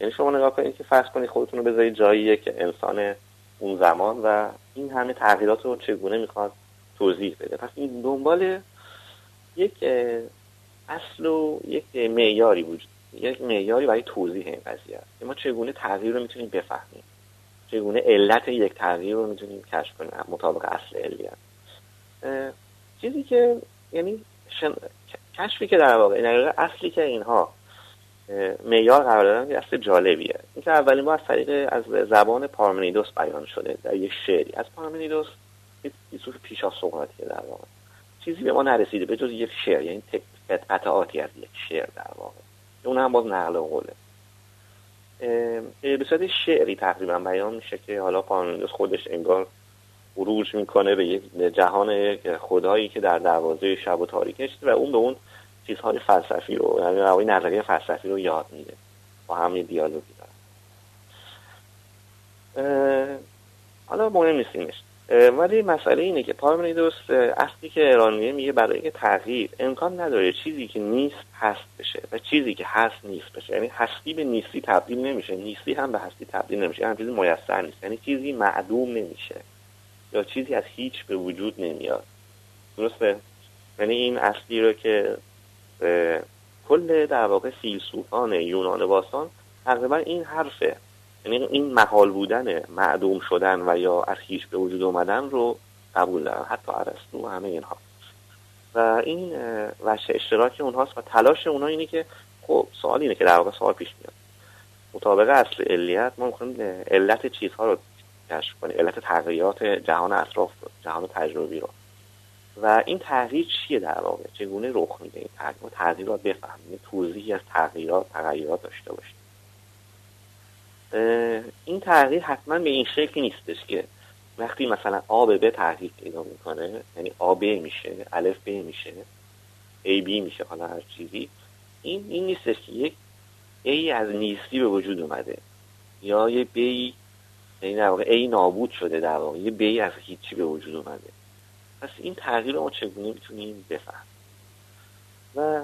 یعنی شما نگاه کنید که فرض کنید خودتون رو بذارید جاییه که انسان اون زمان و این همه تغییرات رو چگونه میخواد توضیح بده. پس این دنبال یک اصل و یک معیاری وجود، یک معیاری برای توضیح این قضیه است. ما چگونه تغییر رو میتونیم بفهمیم، چگونه علت یک تغییر رو میتونیم کشف کنیم مطابق اصل علیت. چیزی که یعنی شن... کشفی که در واقع در اصلی که اینها معیار قرار دادن، یه اصل جالبیه. این که اولین بار از طریق از زبان پارمنیدس بیان شده در یک شعری از پارمنیدس، یه فیلسوف پیشا سقراطیه. در واقع چیزی به ما نرسیده به جز یک شعر، یعنی تک قطعاتی از یک شعر، در واقع اون هم باز نقل قوله، به صورت شعری تقریبا بیان میشه که حالا پارمنیدس خودش انگار عروج میکنه به یک جهان خدایی که در دروازه شب و تاریک نشسته و اون به اون چیزهای فلسفی رو، یعنی روی نظریه فلسفی رو یاد میده با همین دیالوگی داره. حالا مهم نیست اینش. ولی مسئله اینه که پارمنیدس اصلی که ایرانیه میگه برای که تغییر امکان نداره چیزی که نیست هست بشه و چیزی که هست نیست بشه، یعنی هستی به نیستی تبدیل نمیشه، نیستی هم به هستی تبدیل نمیشه، همچنین میسر نیست، یعنی چیزی معدوم نمیشه یا چیزی از هیچ به وجود نمیاد. درسته؟ یعنی این اصلی رو که کل در واقع فیلسوفان یونان باستان تقریبا این حرفه، یعنی این محال بودن، معدوم شدن و یا از هیچ به وجود آمدن رو قبول دارن، حتی ارسطو و همه اینها. و این وجه اشتراک اونهاست و تلاش اونها اینه که خب سوال اینه که در واقع سوال پیش میاد مطابق اصل علیت ما می‌خوایم علت چیزها رو کشف کنیم، علت تغییرات جهان اطراف رو، جهان تجربی رو، و این تغییر چیه در واقع، چگونه رخ میده این تغییر، تغییرات بفهمیم، توضیحی از تغییرات تغییرات داشته باشه. این تغییر حتما به این شکلی نیستش که وقتی مثلا آ به ب تغییر پیدا میکنه، یعنی آ ب میشه، الف ب میشه، ای بی میشه، حالا هر چیزی، این این نیستش که یک ای از نیستی به وجود اومده یا یه ب، یعنی در واقع ای نابود شده، در واقع یه ب از هیچی به وجود اومده. پس این تغییر رو ما چگونه میتونیم بفهمیم؟ و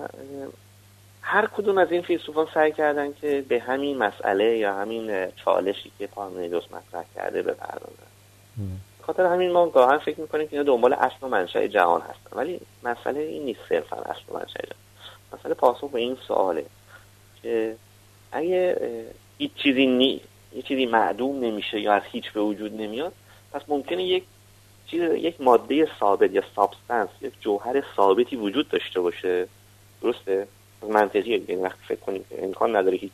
هر کدوم از این فیلسوفان سعی کردن که به همین مسئله یا همین چالشی که پارمنیدس مطرح کرده بپردازن. خاطر همین ما گاهن فکر میکنیم که اینا دنبال اصل و منشأ جهان هستن، ولی مسئله این نیست صرفا اصل و منشأ جهان. مسئله پاسخ به این سواله که اگه هیچ چیزی نی، هیچ چیزی معدوم نمیشه یا از هیچ به وجود نمیاد، پس ممکنه یک چیز، یک ماده ثابت یا سابستنس، یک جوهر ثابتی وجود داشته باشه. درسته؟ منطقیه دیگه، وقتی فکر کنیم امکان نداره هیچ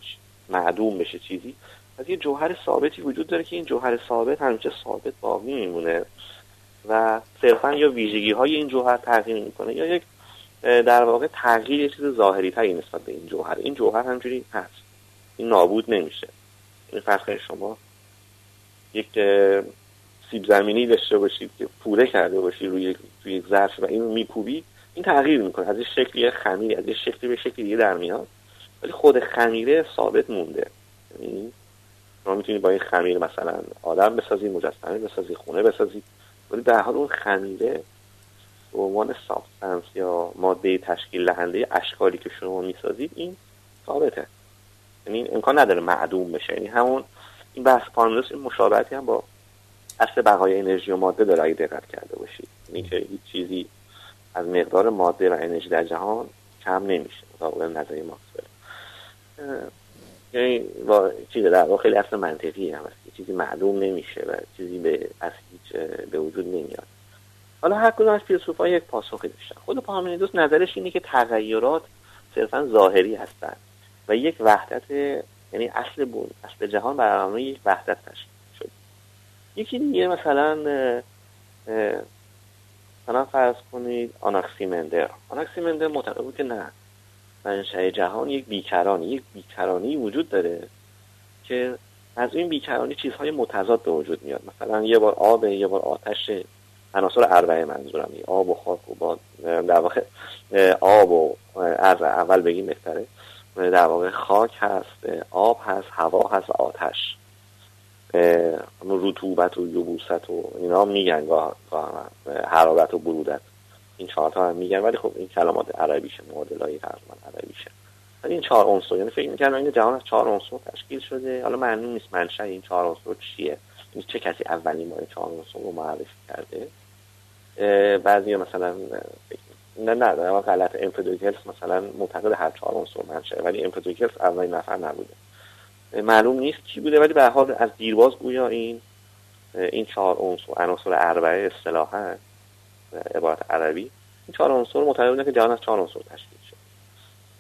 معدوم بشه چیزی، از یه جوهر ثابتی وجود داره که این جوهر ثابت همیشه ثابت باقی میمونه و صرفا یا ویژگی های این جوهر تغییر میکنه یا یک در واقع تغییر یه چیز ظاهری تری نسبت به این جوهر، این جوهر همجوری هست، این نابود نمیشه. این فرق شما یک سیب زمینی داشته باشید که پوره کرده باشی روی توی یک ظرف و اینو میکوبی، این تغییر میکنه، از یه شکلی خمیر، از یه شکلی به شکلی دیگه در میاد، ولی خود خمیره ثابت مونده. یعنی شما میتونید با این خمیر مثلا آدم بسازید، مجسمه بسازید، خونه بسازید، ولی به هر حال اون خمیره به عنوان سابستنس یا ماده تشکیل دهنده اشکالی که شما میسازید این ثابته، یعنی امکان نداره معدوم بشه. یعنی همون این بحث پارمنیدس مشابهتی هم با اصل بقای انرژی و ماده داره اگه دقت کرده باشید، یعنی که هیچ چیزی از مقدار ماده و انرژی در جهان کم نمیشه مطابق نظریه ماکسول. یعنی با چیز در واقع خیلی اصل منطقی هم هست، چیزی معلوم نمیشه و چیزی به از هیچ به وجود نمیاد. حالا هر کدوم از فیلسوفا یک پاسخی داشتن. خود پارمنیدس نظرش اینه که تغییرات صرفا ظاهری هستند و یک وحدت، یعنی اصل بود، اصل جهان بر مبنای یک وحدت تشکیل شده. یکی دیگه مثلا مثلا فرض کنید آناکسیمندر. آناکسیمندر معتقد بود که نه، منشأ جهان یک بیکرانی، یک بیکرانی وجود داره که از این بیکرانی چیزهای متضاد به وجود میاد. مثلا یه بار آب، یه بار آتش، عناصر اربعه منظورم، آب و خاک و باد، در واقع آب و از اول بگیم بهتره، در واقع خاک هست، آب هست، هوا هست و آتش، رطوبت و یبوست و اینا هم میگن، با حرارت و برودت، این چهار تا هم میگن، ولی خب این کلمات عربیشه، معادلای ترجمان عربیشه، ولی این چهار عنصر، یعنی فکر میکنن این جهان از چهار عنصر تشکیل شده. حالا معلوم نیست منشأ این چهار عنصر چیه، این چه کسی اولین بار این چهار عنصر رو معرفی کرده. بعضیا مثلا نه نه نه غلط، امپدوکلس مثلا معتقد هر چهار عنصر منشأ، ولی امپدوکلس اولین نفر نبوده، معلوم نیست کی بوده، ولی به هر حال از دیرباز گویا این این چهار عنصر، عناصر اربعه اصطلاحاً عبارت عربی، این چهار عنصر معتقد بودن که جهان از چهار عنصر تشکیل شده.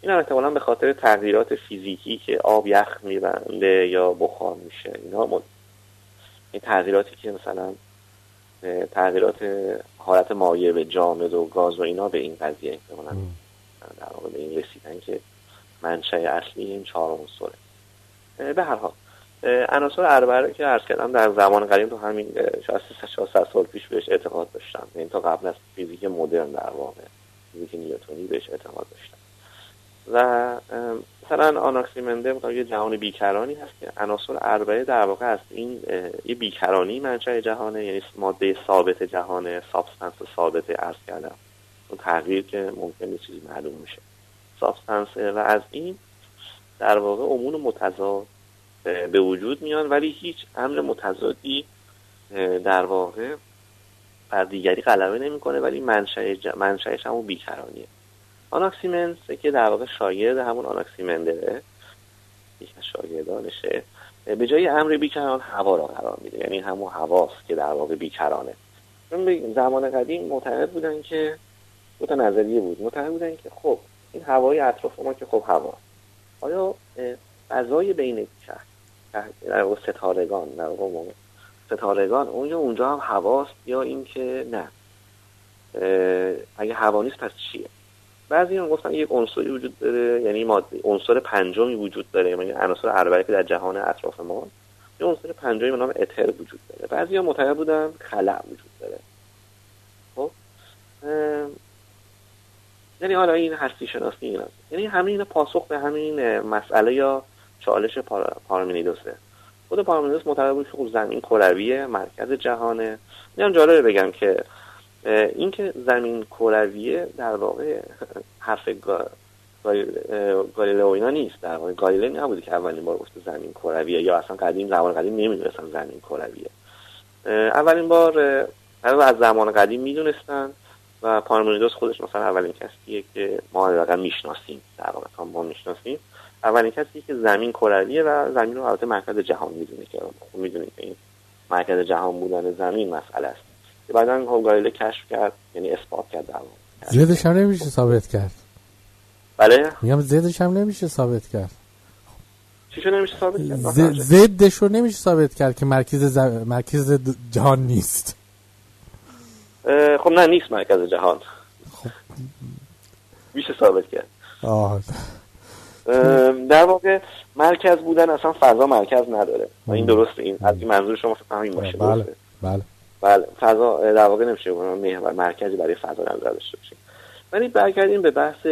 این هم احتمالاً به خاطر تغییرات فیزیکی که آب یخ میبنده یا بخار میشه، اینا مد... این تغییراتی که مثلا تغییرات حالت مایع به جامد و گاز و اینا به این قضیه احتمالاً در واقع به این رسیدن که منشأ اصلی این چهار عنصره. به هر حال عناصر اربعه که عرض کردم در زمان قدیم تو همین شاید سیصد چهارصد سال پیش بهش اعتقاد داشتن، یعنی تا قبل از فیزیک مدرن در واقع، فیزیک نیوتنی بهش اعتقاد داشتن و مثلا آناکسیمندر میگه یه جهان بیکرانی هست که عناصر اربعه در واقع هست. این یه بیکرانی منشأ جهانه، یعنی ماده ثابت جهانه، سابستنس ثابت عرض کردم، اون تغییر که ممکن یه چیزی معلوم میشه سابستنس، و از این در واقع امور متضاد به وجود میان، ولی هیچ امر متضادی در واقع بر دیگری غلبه نمیکنه، ولی منشأ منشأش همون بیکرانیه. آناکسیمنس که در واقع شاگرد همون آناکسیمندره، یک از شاگردانشه، به جای امر بیکران هوا را قرار میده، یعنی همون هواست که در واقع بیکرانه. زمان قدیم معتقد بودن که دو تا نظریه بود، معتقد بودن که خب این هوای اطراف ما که خب هوا، آیا فضای بین در واقع ستارگان در واقع ستارگان اونجا اونجا هم هواست یا اینکه نه، اگه هوا نیست پس چیه؟ بعضی هم گفتن یک عنصری وجود داره، یعنی ماده عنصر پنجمی وجود داره، یعنی عناصر اربعه که در جهان اطراف ما، یه عنصر پنجمی به نام اتر وجود داره. بعضی هم معتقد بودن خلأ وجود داره. خب یعنی حالا این هستی شناسی اینا، یعنی همین پاسخ به همین مسئله یا چالش پارمنیدسه. خود پارمنیدس معتقد بود که زمین کرویه، مرکز جهانه. میام جالبه بگم که این که زمین کرویه در واقع حرف گالیله و اینا نیست، در واقع گالیله نبوده که اولین بار گفت زمین کرویه، یا اصلا قدیم زمان قدیم نمیدونستن زمین کرویه. اولین بار از زمان قدیم میدونستن و پارمنیدس خودش مثلا اولین کسیه که ما در واقع میشناسیم، در واقع ما میشناسیم اولین کسی که زمین کرویه و زمین رو البته مرکز جهان میدونه، که خب میدونید این مرکز جهان بودن زمین مسئله است. بعدن گالیله کشف کرد، یعنی اثبات کرد، در واقع زدش هم نمیشه ثابت کرد. بله میگم زدش هم نمیشه ثابت کرد. چیشو نمیشه ثابت کرد؟ زدش رو نمیشه ثابت کرد که مرکز ز... مرکز جهان نیست. خب نه نیست مرکز جهان. خب میشه ثابت کرد. آه در واقع مرکز بودن اصلا فضا مرکز نداره. این درسته، این از منظور شما همین باشه. بله بله بله فضا در واقع نمیشه محور مرکزی برای فضا نظر داشته باشه. ولی برگردیم به بحث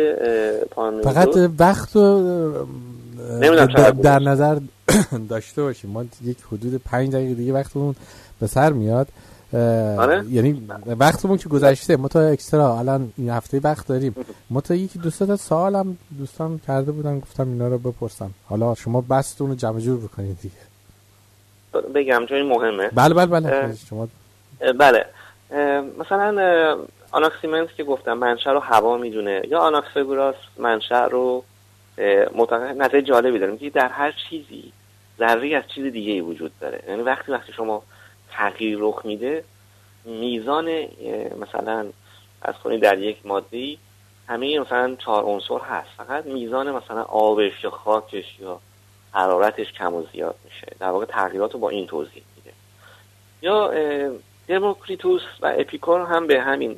پارمنیدس، فقط وقت رو در نظر داشته باشیم. ما یک حدود پنج دقیقه دیگه وقتمون به سر میاد، یعنی وقتمون که گذشته. ما تا اکسترا الان این هفته وقت داریم. ما تا یکی دو تا سوال هم دوستان کرده بودن، گفتم اینا رو بپرسم. حالا شما بستون رو جمع جور بکنید دیگه، بگم چون مهمه. بله بله بله شما بله مثلا آناکسیمنس که گفتم منشأ رو هوا میدونه، یا آناکساگوراس منشأ رو معتقد. نظر جالبی داریم که در هر چیزی ذره‌ای از چیز دیگه‌ای وجود داره، یعنی وقتی وقتی شما تغییر رخ میده، میزان مثلا از خونی در یک ماده‌ای همه مثلا چهار عنصر هست، فقط میزان مثلا آبش یا خاکش یا حرارتش کم و زیاد میشه، در واقع تغییرات رو با این توضیح میده. یا دموکریتوس و اپیکور هم به همین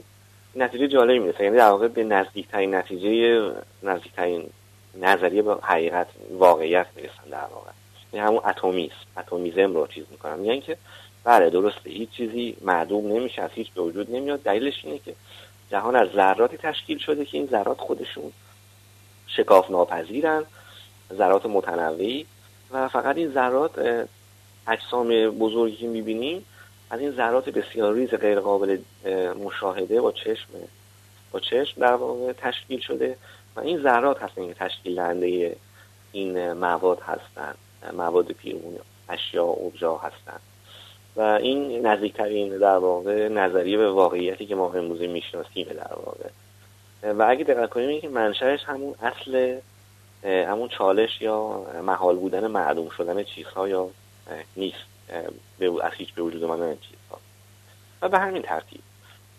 نتیجه جالبی میرسه، یعنی در واقع به نزدیکترین نتیجه نزدیکترین نظریه به حقیقت واقعیت میرسن، در واقع یعنی همون اتمیسم اتمیزم رو چیز میکنن، میگن که بله درسته هیچ چیزی معدوم نمیشه، از هیچ به وجود نمیاد. دلیلش اینه که جهان از ذراتی تشکیل شده که این ذرات خودشون شکاف ناپذیرن، ذرات متنوعی، و فقط این ذرات اجسام بزرگی که میبینیم از این ذرات بسیار ریز غیر قابل مشاهده با چشم با چشم در واقع تشکیل شده، و این ذرات هستن که تشکیل دهنده این مواد هستن، مواد پیرون اشیا ابژه هستن، و این نزدیکترین در واقع نظریه به واقعیتی که ما امروزه میشناسیم در واقع. و اگه دقت کنیم این که منشأش همون اصل همون چالش یا محال بودن معلوم شدن چیزها یا نیست، از هیچ به وجود آمدن چیزها. و به همین ترتیب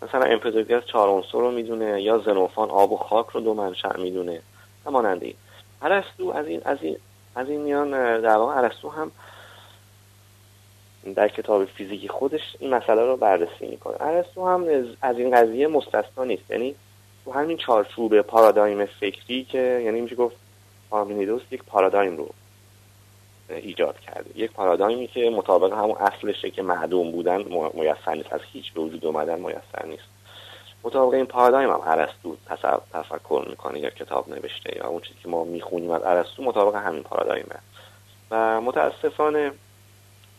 مثلا امپدوکلس چهار عنصر رو میدونه، یا زنوفان آب و خاک رو دو منشأ میدونه و مانند این. ارسطو از این از این از این میان در واقع ارسطو هم در کتاب فیزیکی خودش این مسئله رو بررسی میکنه. ارسطو هم از این قضیه مستثنا نیست، یعنی تو همین چارچوب پارادایم فکری که یعنی میشه گفت پارمنیدس یک پارادایم رو ایجاد کرده، یک پارادایمی که مطابق همون اصلشه که معدوم بودن میسر نیست، از هیچ به وجود اومدن میسر نیست. مطابق این پارادایم هم ارسطو تفکر میکنه یا کتاب نوشته، یا اون چیزی که ما میخونیم از ارسطو مطابق همین پارادایمه. و متاسفانه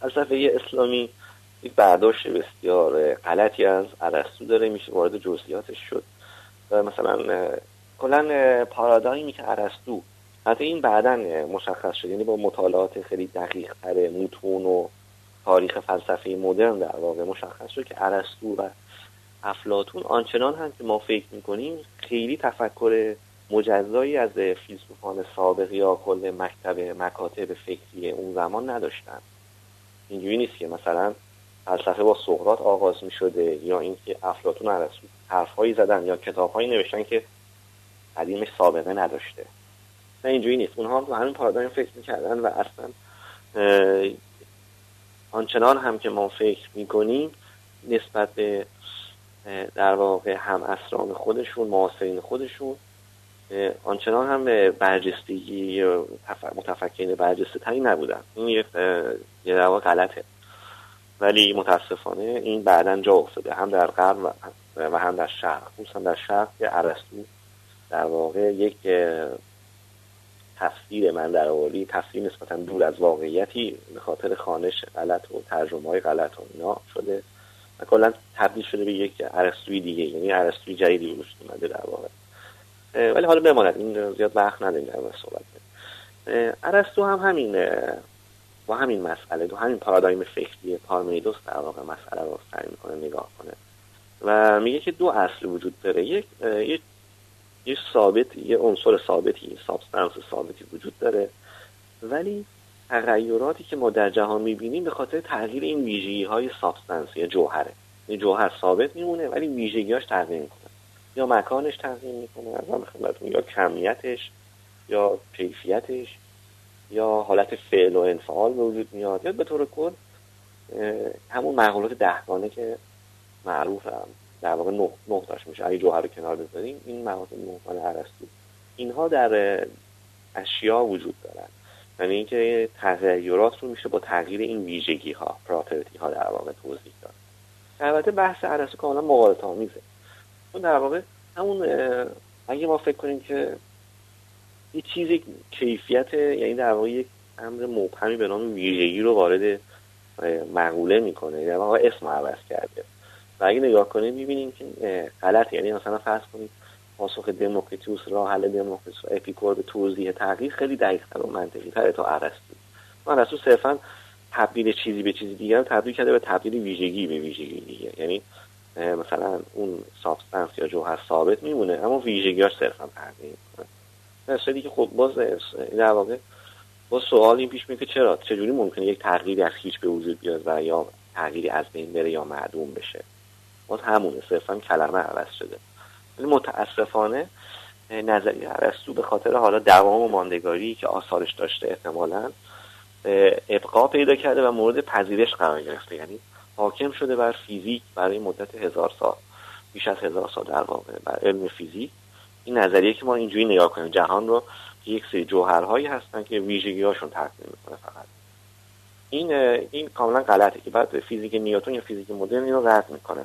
فلسفه اسلامی یک برداشت بسیار غلطی از ارسطو داره، میشه وارد جزئیاتش شد. مثلا کلا پارادایمی که ارسطو، حتی این بعداً مشخص شد، یعنی با مطالعات خیلی دقیق تر متون و تاریخ فلسفه مدرن در واقع مشخص شد که ارسطو و افلاطون آنچنان هم که ما فکر میکنیم خیلی تفکر مجزایی از فیلسوفان سابق یا کل مکتب مکاتب فکری اون زمان نداشتن. اینجوری نیست که مثلا فلسفه با سقراط آغاز میشده یا اینکه افلاطون و ارسطو حرفهایی زدن یا کتابهایی نوشتن که قدیمش سابقه نداشته. نه، اینجوری نیست. اونها با همین پارادایم فکر میکردن و اصلا آنچنان هم که ما فکر میکنیم نسبت به در واقع هم عصران خودشون، معاصرین خودشون، آنچنان هم برجستگی متفکرین برجسته تری نبودن. این یه در واقع غلطه، ولی متاسفانه این بعداً جا افتاده، هم در غرب و هم در شرق. خصوصا در شرق که ارسطو در واقع یک تفسیر من در آوری، تفسیر نسبتاً دور از واقعیتی به خاطر خوانش غلط و ترجمه‌های غلط و اینا شده و کلا تبدیل شده به یک ارسطوی دیگه، یعنی ارسطوی جدیدی روش اومده در واقع. ولی حالا بماند، این زیاد وقت نداریم در مورد صحبت کنیم. ارسطو هم همین با همین مسئله، دو همین پارادایم فکری پارمنیدس در واقع مسئله رو سعی می‌کنه نگاه کنه و میگه که دو اصل وجود داره، یک یک یه ثابت، یه عنصر ثابتی، سابستنس ثابتی وجود داره، ولی تغییراتی که ما در جهان میبینیم به خاطر تغییر این ویژگی‌های سابستنس یا جوهره. این جوهر ثابت میمونه ولی ویژگی‌هاش تغییر میکنه، یا مکانش تغییر میکنه، مثلا خدمتتون، یا کمیتش، یا کیفیتش، یا حالت فعل و انفعال به وجود میاد، یا به طور کل همون مقولات دهگانه که معروف هم در واقع نه نقطه‌اش میشه. اگه جوهر رو کنار بذاریم، این مقاطع نه ارسطو، اینها در اشیا وجود دارن، یعنی اینکه تغییرات رو میشه با تغییر این ویژگی ها، پراپرتی ها در واقع توضیح داد. البته بحث ارسطو کاملا مغالطه آمیزه. اون در واقع همون، اگه ما فکر کنیم که یه چیزی کیفیت، یعنی در واقع یک امر مبهمی به نام ویژگی رو وارد مقوله میکنه، در واقع اسم عوض کرده. و اگه نگاه کنیم می‌بینیم که غلطه. یعنی مثلا فرض کنید پاسخ دموکریتوس، راه حل دموکریتوس و اپیکور به توضیح تغییر خیلی دقیق‌تر و منطقی‌تره تا ارسطو. ارسطو صرفاً تبدیل چیزی به چیزی دیگر رو تبدیل کرده به تبدیل ویژگی به ویژگی دیگه. یعنی مثلا اون سابستنس یا جوهر ثابت میمونه، اما ویژگی‌هاش صرفاً تغییر می‌کنه. مثلا دیگه خب باز در واقع با سوال این پیش میاد که چرا، چجوری ممکنه یک تغییری از هیچ به وجود بیاد و یا تغییری از بین بره یا معدوم بشه؟ باز همونه، صرفا هم کلمه عوض شده. ولی متاسفانه نظریه ارسطو به خاطر حالا دوام و ماندگاری که آثارش داشته احتمالاً ابقا پیدا کرده و مورد پذیرش قرار گرفته، یعنی حاکم شده بر فیزیک برای مدت هزار سال، بیش از هزار سال در واقع بر علم فیزیک. این نظریه که ما اینجوری نگاه کنیم جهان رو، یک سری جوهرهایی هستن که ویژگی‌هاشون تغییر می‌کنه فقط، این این کاملا غلطه که بعد فیزیک نیوتن یا فیزیک مدرن اینو رد می‌کنه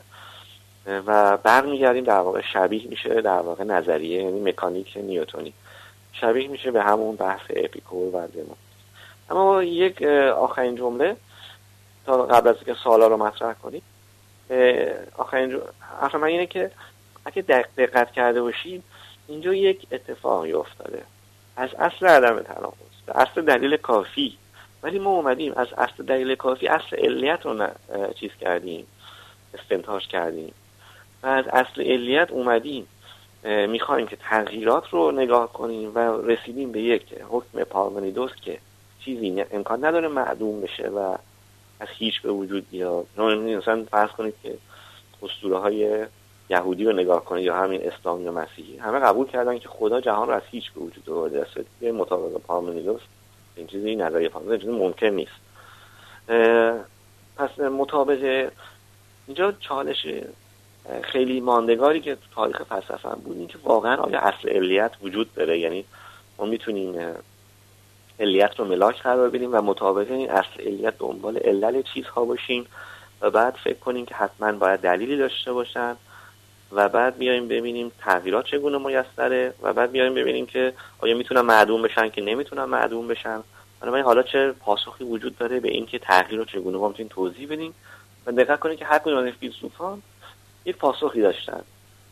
و برمیگردیم در واقع شبیه میشه در واقع نظریه، یعنی مکانیک نیوتنی شبیه میشه به همون بحث اپیکور و دمو. اما یک آخرین جمله تا قبل از اینکه سوالا رو مطرح کنیم، آخرین جمله آخر من اینه که اگه دقت کرده باشیم اینجا یک اتفاقی افتاده، از اصل عدم تناقض، اصل دلیل کافی، ولی ما اومدیم از اصل دلیل کافی اصل علیت رو چیز کردیم، استنتاج کردیم و از اصل علیت اومدیم میخوایم که تغییرات رو نگاه کنیم و رسیدیم به یک حکم پارمنیدس که چیزی امکان نداره معدوم بشه و از هیچ به وجود بیاد. مثلا فرض کنید که اسطوره های یهودی رو نگاه کنید یا همین اسلام یا مسیحی، همه قبول کردن که خدا جهان رو از هیچ به وجود آورده، در صورتی که مطابق پارمنیدس این چیزی نظریه پارمنیدس چیزی ممکن نیست. پس مطابق اینجا چالش خیلی ماندگاری که تو تاریخ فلسفه هم بود این که واقعا آیا اصل علیت وجود داره، یعنی ما میتونیم علیت رو ملاک قرار بدیم و مطابق این اصل علیت دنبال علل چیزها باشیم و بعد فکر کنیم که حتما باید دلیلی داشته باشن و بعد میایم ببینیم تغییرات چگونه میسره و بعد میایم ببینیم که آیا میتونن معدوم بشن که نمیتونن معدوم بشن. بنابراین حالا چه پاسخی وجود داره به اینکه تغییر رو چگونه ما میتونیم توضیح بدیم و دقت کنیم که هر کدوم از فیلسوفان یک پاسخی داشتن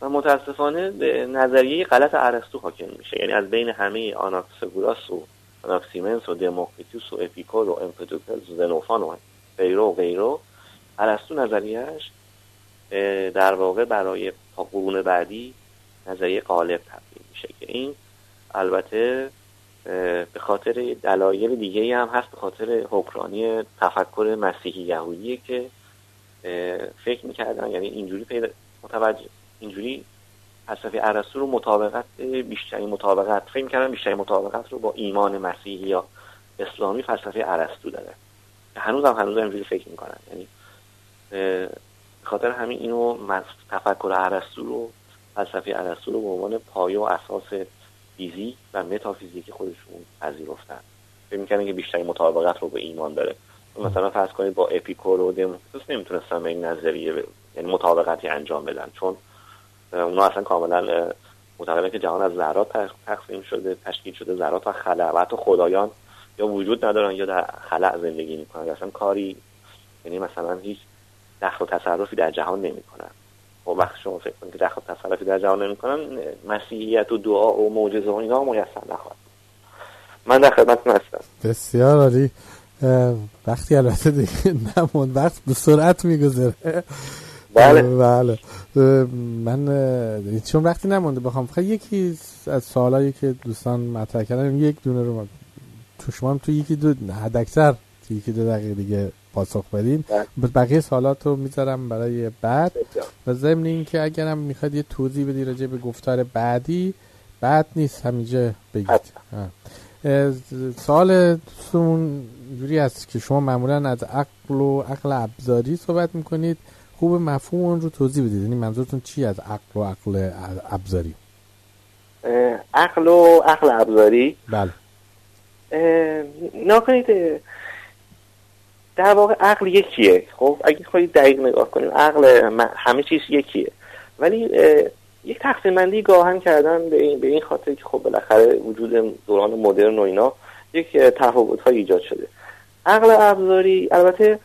و متاسفانه به نظریه غلط ارسطو حاکم میشه. یعنی از بین همه آناکساگوراس و آناکسیمنس و دموکریتوس و اپیکور و امپدوکلس و زنوفان و غیره و غیره، ارسطو نظریه‌اش در واقع برای قرون بعدی نظریه غالب تبدیل میشه که این البته به خاطر دلایل دیگه‌ای هم هست، به خاطر حکمرانی تفکر مسیحی یهودیه که فکر می‌کردن، یعنی اینجوری پیدا متوجه اینجوری فلسفه ارسطو رو مطابقت بیشترین مطابقت فکر می‌کردن بیشترین مطابقت رو با ایمان مسیحی یا اسلامی فلسفه ارسطو داره. هنوز هم هنوز هم اینجوری فکر می‌کنن، یعنی خاطر همین اینو تفکر ارسطو رو فلسفه ارسطو رو به عنوان پایه و اساس فیزیک و متافیزیک خودشون پذیرفتن. فکر می‌کنن که بیشترین مطابقت رو با ایمان داره. مثلا فرض کنید با اپیکور و دموکریتوس نمیتونستن به این نظریه ب... یعنی مطابقتی انجام بدن، چون اونا اصلا کاملا معتقدن که جهان از ذرات تقسیم شده، تشکیل شده، ذرات و خلأ و حتی خدایان یا وجود ندارن یا در خلأ زندگی میکنن، اصلا کاری یعنی مثلا هیچ دخل و تصرفی در جهان نمیکنن. و وقتی شما فکر کنید که دخل و تصرفی در جهان نمیکنن، مسیحیت و دعا و معجزه و اینا میسر نخواهد. من در خدمتتون هستم. بسیار عالی. وقتی البته دیگه نموند، وقت به سرعت میگذره. بله بله من چون وقتی نمونده بخوام فقط یکی از سوالایی که دوستان مطرح کردن یک دونه رو توشمام تو یکی دو حد اکثر تو یکی دو دقیقه دیگه پاسخ بدین. بقیه سوالات رو میذارم برای بعد و ضمن این که اگرم میخواد یه توضیح بدی راجع به گفتار بعدی بعد نیست همینجا بگید. سوالتون جوری است که شما معمولا از عقل و عقل ابزاری صحبت میکنید، خوب مفهوم اون رو توضیح بدید، یعنی منظورتون چی از عقل و عقل ابزاری؟ عقل و عقل ابزاری بله ناکنید در واقع عقل یکیه. خب اگه خیلی دقیق نگاه کنیم عقل همه چیز یکیه، ولی یک تقسیم بندی گاهن کردن به این, به این خاطر که خب بالاخره وجود دوران مدرن و اینا یک تفاوت های ایجاد شده. عقل ابزاری البته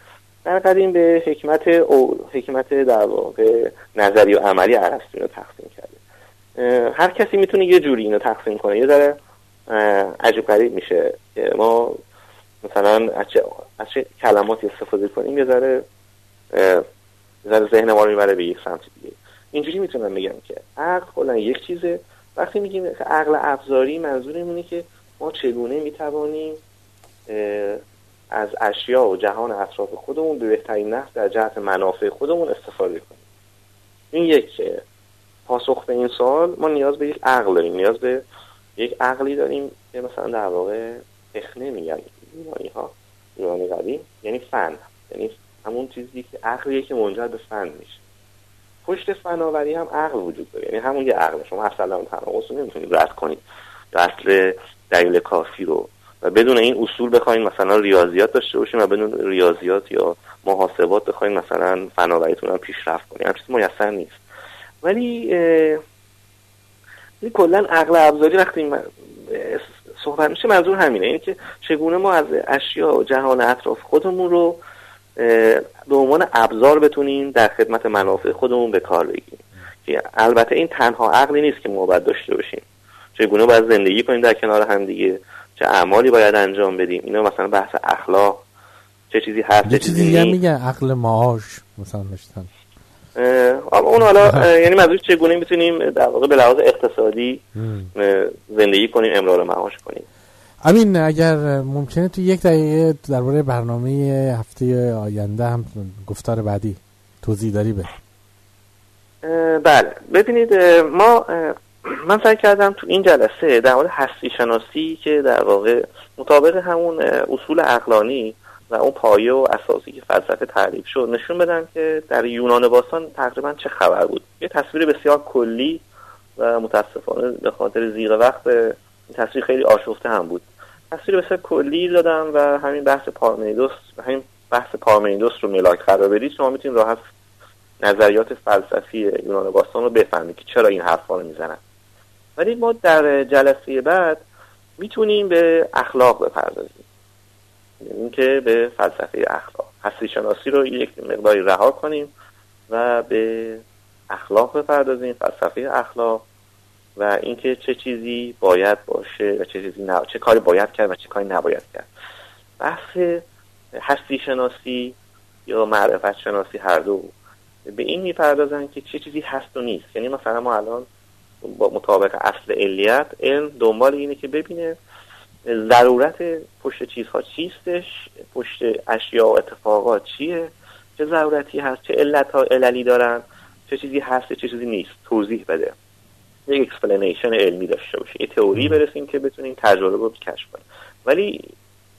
در قدیم به حکمت او حکمت در واقع نظری و عملی ارسطو رو تقسیم کرده. هر کسی میتونه یه جوری اینو تقسیم کنه، یه ذره عجیب غریب میشه که ما مثلا از چه, از چه کلماتی استفاده کنیم، یه ذره ذهن ما رو میبره به یک سمت دیگه. اینجوری میتونم بگم که عقل کلا یک چیزه. وقتی میگیم عقل ابزاری منظورمون اینه که ما چگونه میتوانیم از اشیا و جهان اطراف خودمون به بهترین نحو در جهت منافع خودمون استفاده کنیم. این یک پاسخ به این سوال. ما نیاز به یک عقل داریم، نیاز به یک عقلی داریم که مثلا در واقع تخنه میگن ایرانی ها ایرانی قدیم، یعنی فن، یعنی همون چیزی که عقلیه که منجر به فن میشه. پشت فناوری هم عقل وجود داره، یعنی همون یه عقل. شما اصلا اون تناقض رو نمیتونید رد کنید، اصل دلیل کافی رو، و بدون این اصول بخواید مثلا ریاضیات داشته باشیم و بدون ریاضیات یا محاسبات بخواید مثلا فناوریتون هم پیشرفت کنید، همچین میسر نیست. ولی این کلا عقل ابزاری وقتی صحبت میشه منظور همینه، این که چگونه ما از اشیا و جهان اطراف خودمون رو به عنوان ابزار بتونیم در خدمت منافع خودمون به کار بگیریم. که البته این تنها عقلی نیست که ما باید داشته باشیم، چگونه باید زندگی کنیم در کنار هم دیگه، چه اعمالی باید انجام بدیم، اینا مثلا بحث اخلاق چه چیزی هست چه چیزی نیست. میگن عقل معاش مثلا نشتن اون حالا یعنی منظور چگونه میتونیم در واقع به لحاظ اقتصادی زندگی کنیم، امرار معاش کنیم. امین اگر ممکنه تو یک دقیقه درباره برنامه هفته آینده هم گفتار بعدی توضیح داری به بله ببینید ما من فکر کردم تو این جلسه در مورد هستی شناسی که در واقع مطابق همون اصول عقلانی و اون پایه و اساسی که فلسفه تعریف شد نشون بدم که در یونان باستان تقریبا چه خبر بود. یه تصویر بسیار کلی و متاسفانه به خاطر زیغ وقت تصویر خیلی آشفته هم بود. تصویر بسیار کلی دادم و همین بحث پارمنیدس همین بحث پارمنیدس رو ملاک قرار بدید، شما میتونید راحت نظریات فلسفی یونان باستان رو بفهمیم که چرا این حرفا رو میزنن. ولی ما در جلسه بعد میتونیم به اخلاق بپردازیم، یعنی که به فلسفه اخلاق، هستی شناسی رو یک مقداری رها کنیم و به اخلاق بپردازیم، فلسفه اخلاق و اینکه چه چیزی باید باشه و چه چیزی نه، چه کاری باید کرد و چه کاری نباید کرد. بحث هستی شناسی یا معرفت شناسی هر دو به این میپردازن که چه چیزی هست و نیست. یعنی مثلا ما الان با مطابق اصل علیت، علم دنبال اینه که ببینه ضرورت پشت چیزها چیستش، پشت اشیا و اتفاقات چیه، چه ضرورتی هست، چه علت ها عللی دارن، چه چیزی هست چه چیزی نیست، توضیح بده، یک اکسپلینیشن علمی داشته باشه، یه تئوری برسیم که بتونیم تجربه رو کشف کنیم. ولی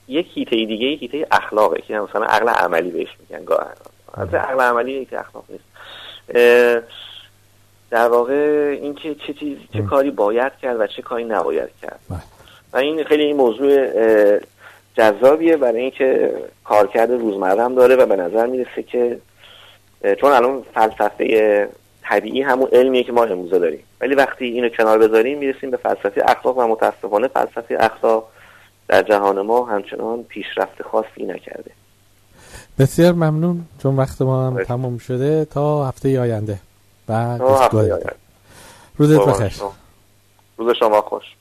یک هیته دیگه هیته اخلاقه که مثلا عقل عملی بهش میگن گاهن. البته عقل عملی یک اخلاق نیست، در واقع اینکه چه چیز چه کاری باید کرد و چه کاری نباید کرد. و این خیلی این موضوع جذابیه برای اینکه کارکرد روزمره هم داره و به نظر میرسه که چون الان فلسفه طبیعی همون علمیه که ما امروزه داریم، ولی وقتی اینو کنار بذاریم میرسیم به فلسفه اخلاق و متاسفانه فلسفه اخلاق در جهان ما همچنان پیشرفت خاصی نکرده. بسیار ممنون، چون وقت ما هم تمام شده. تا هفته آینده. تا هفته آینده. روزت بخیر. روز شما خوش.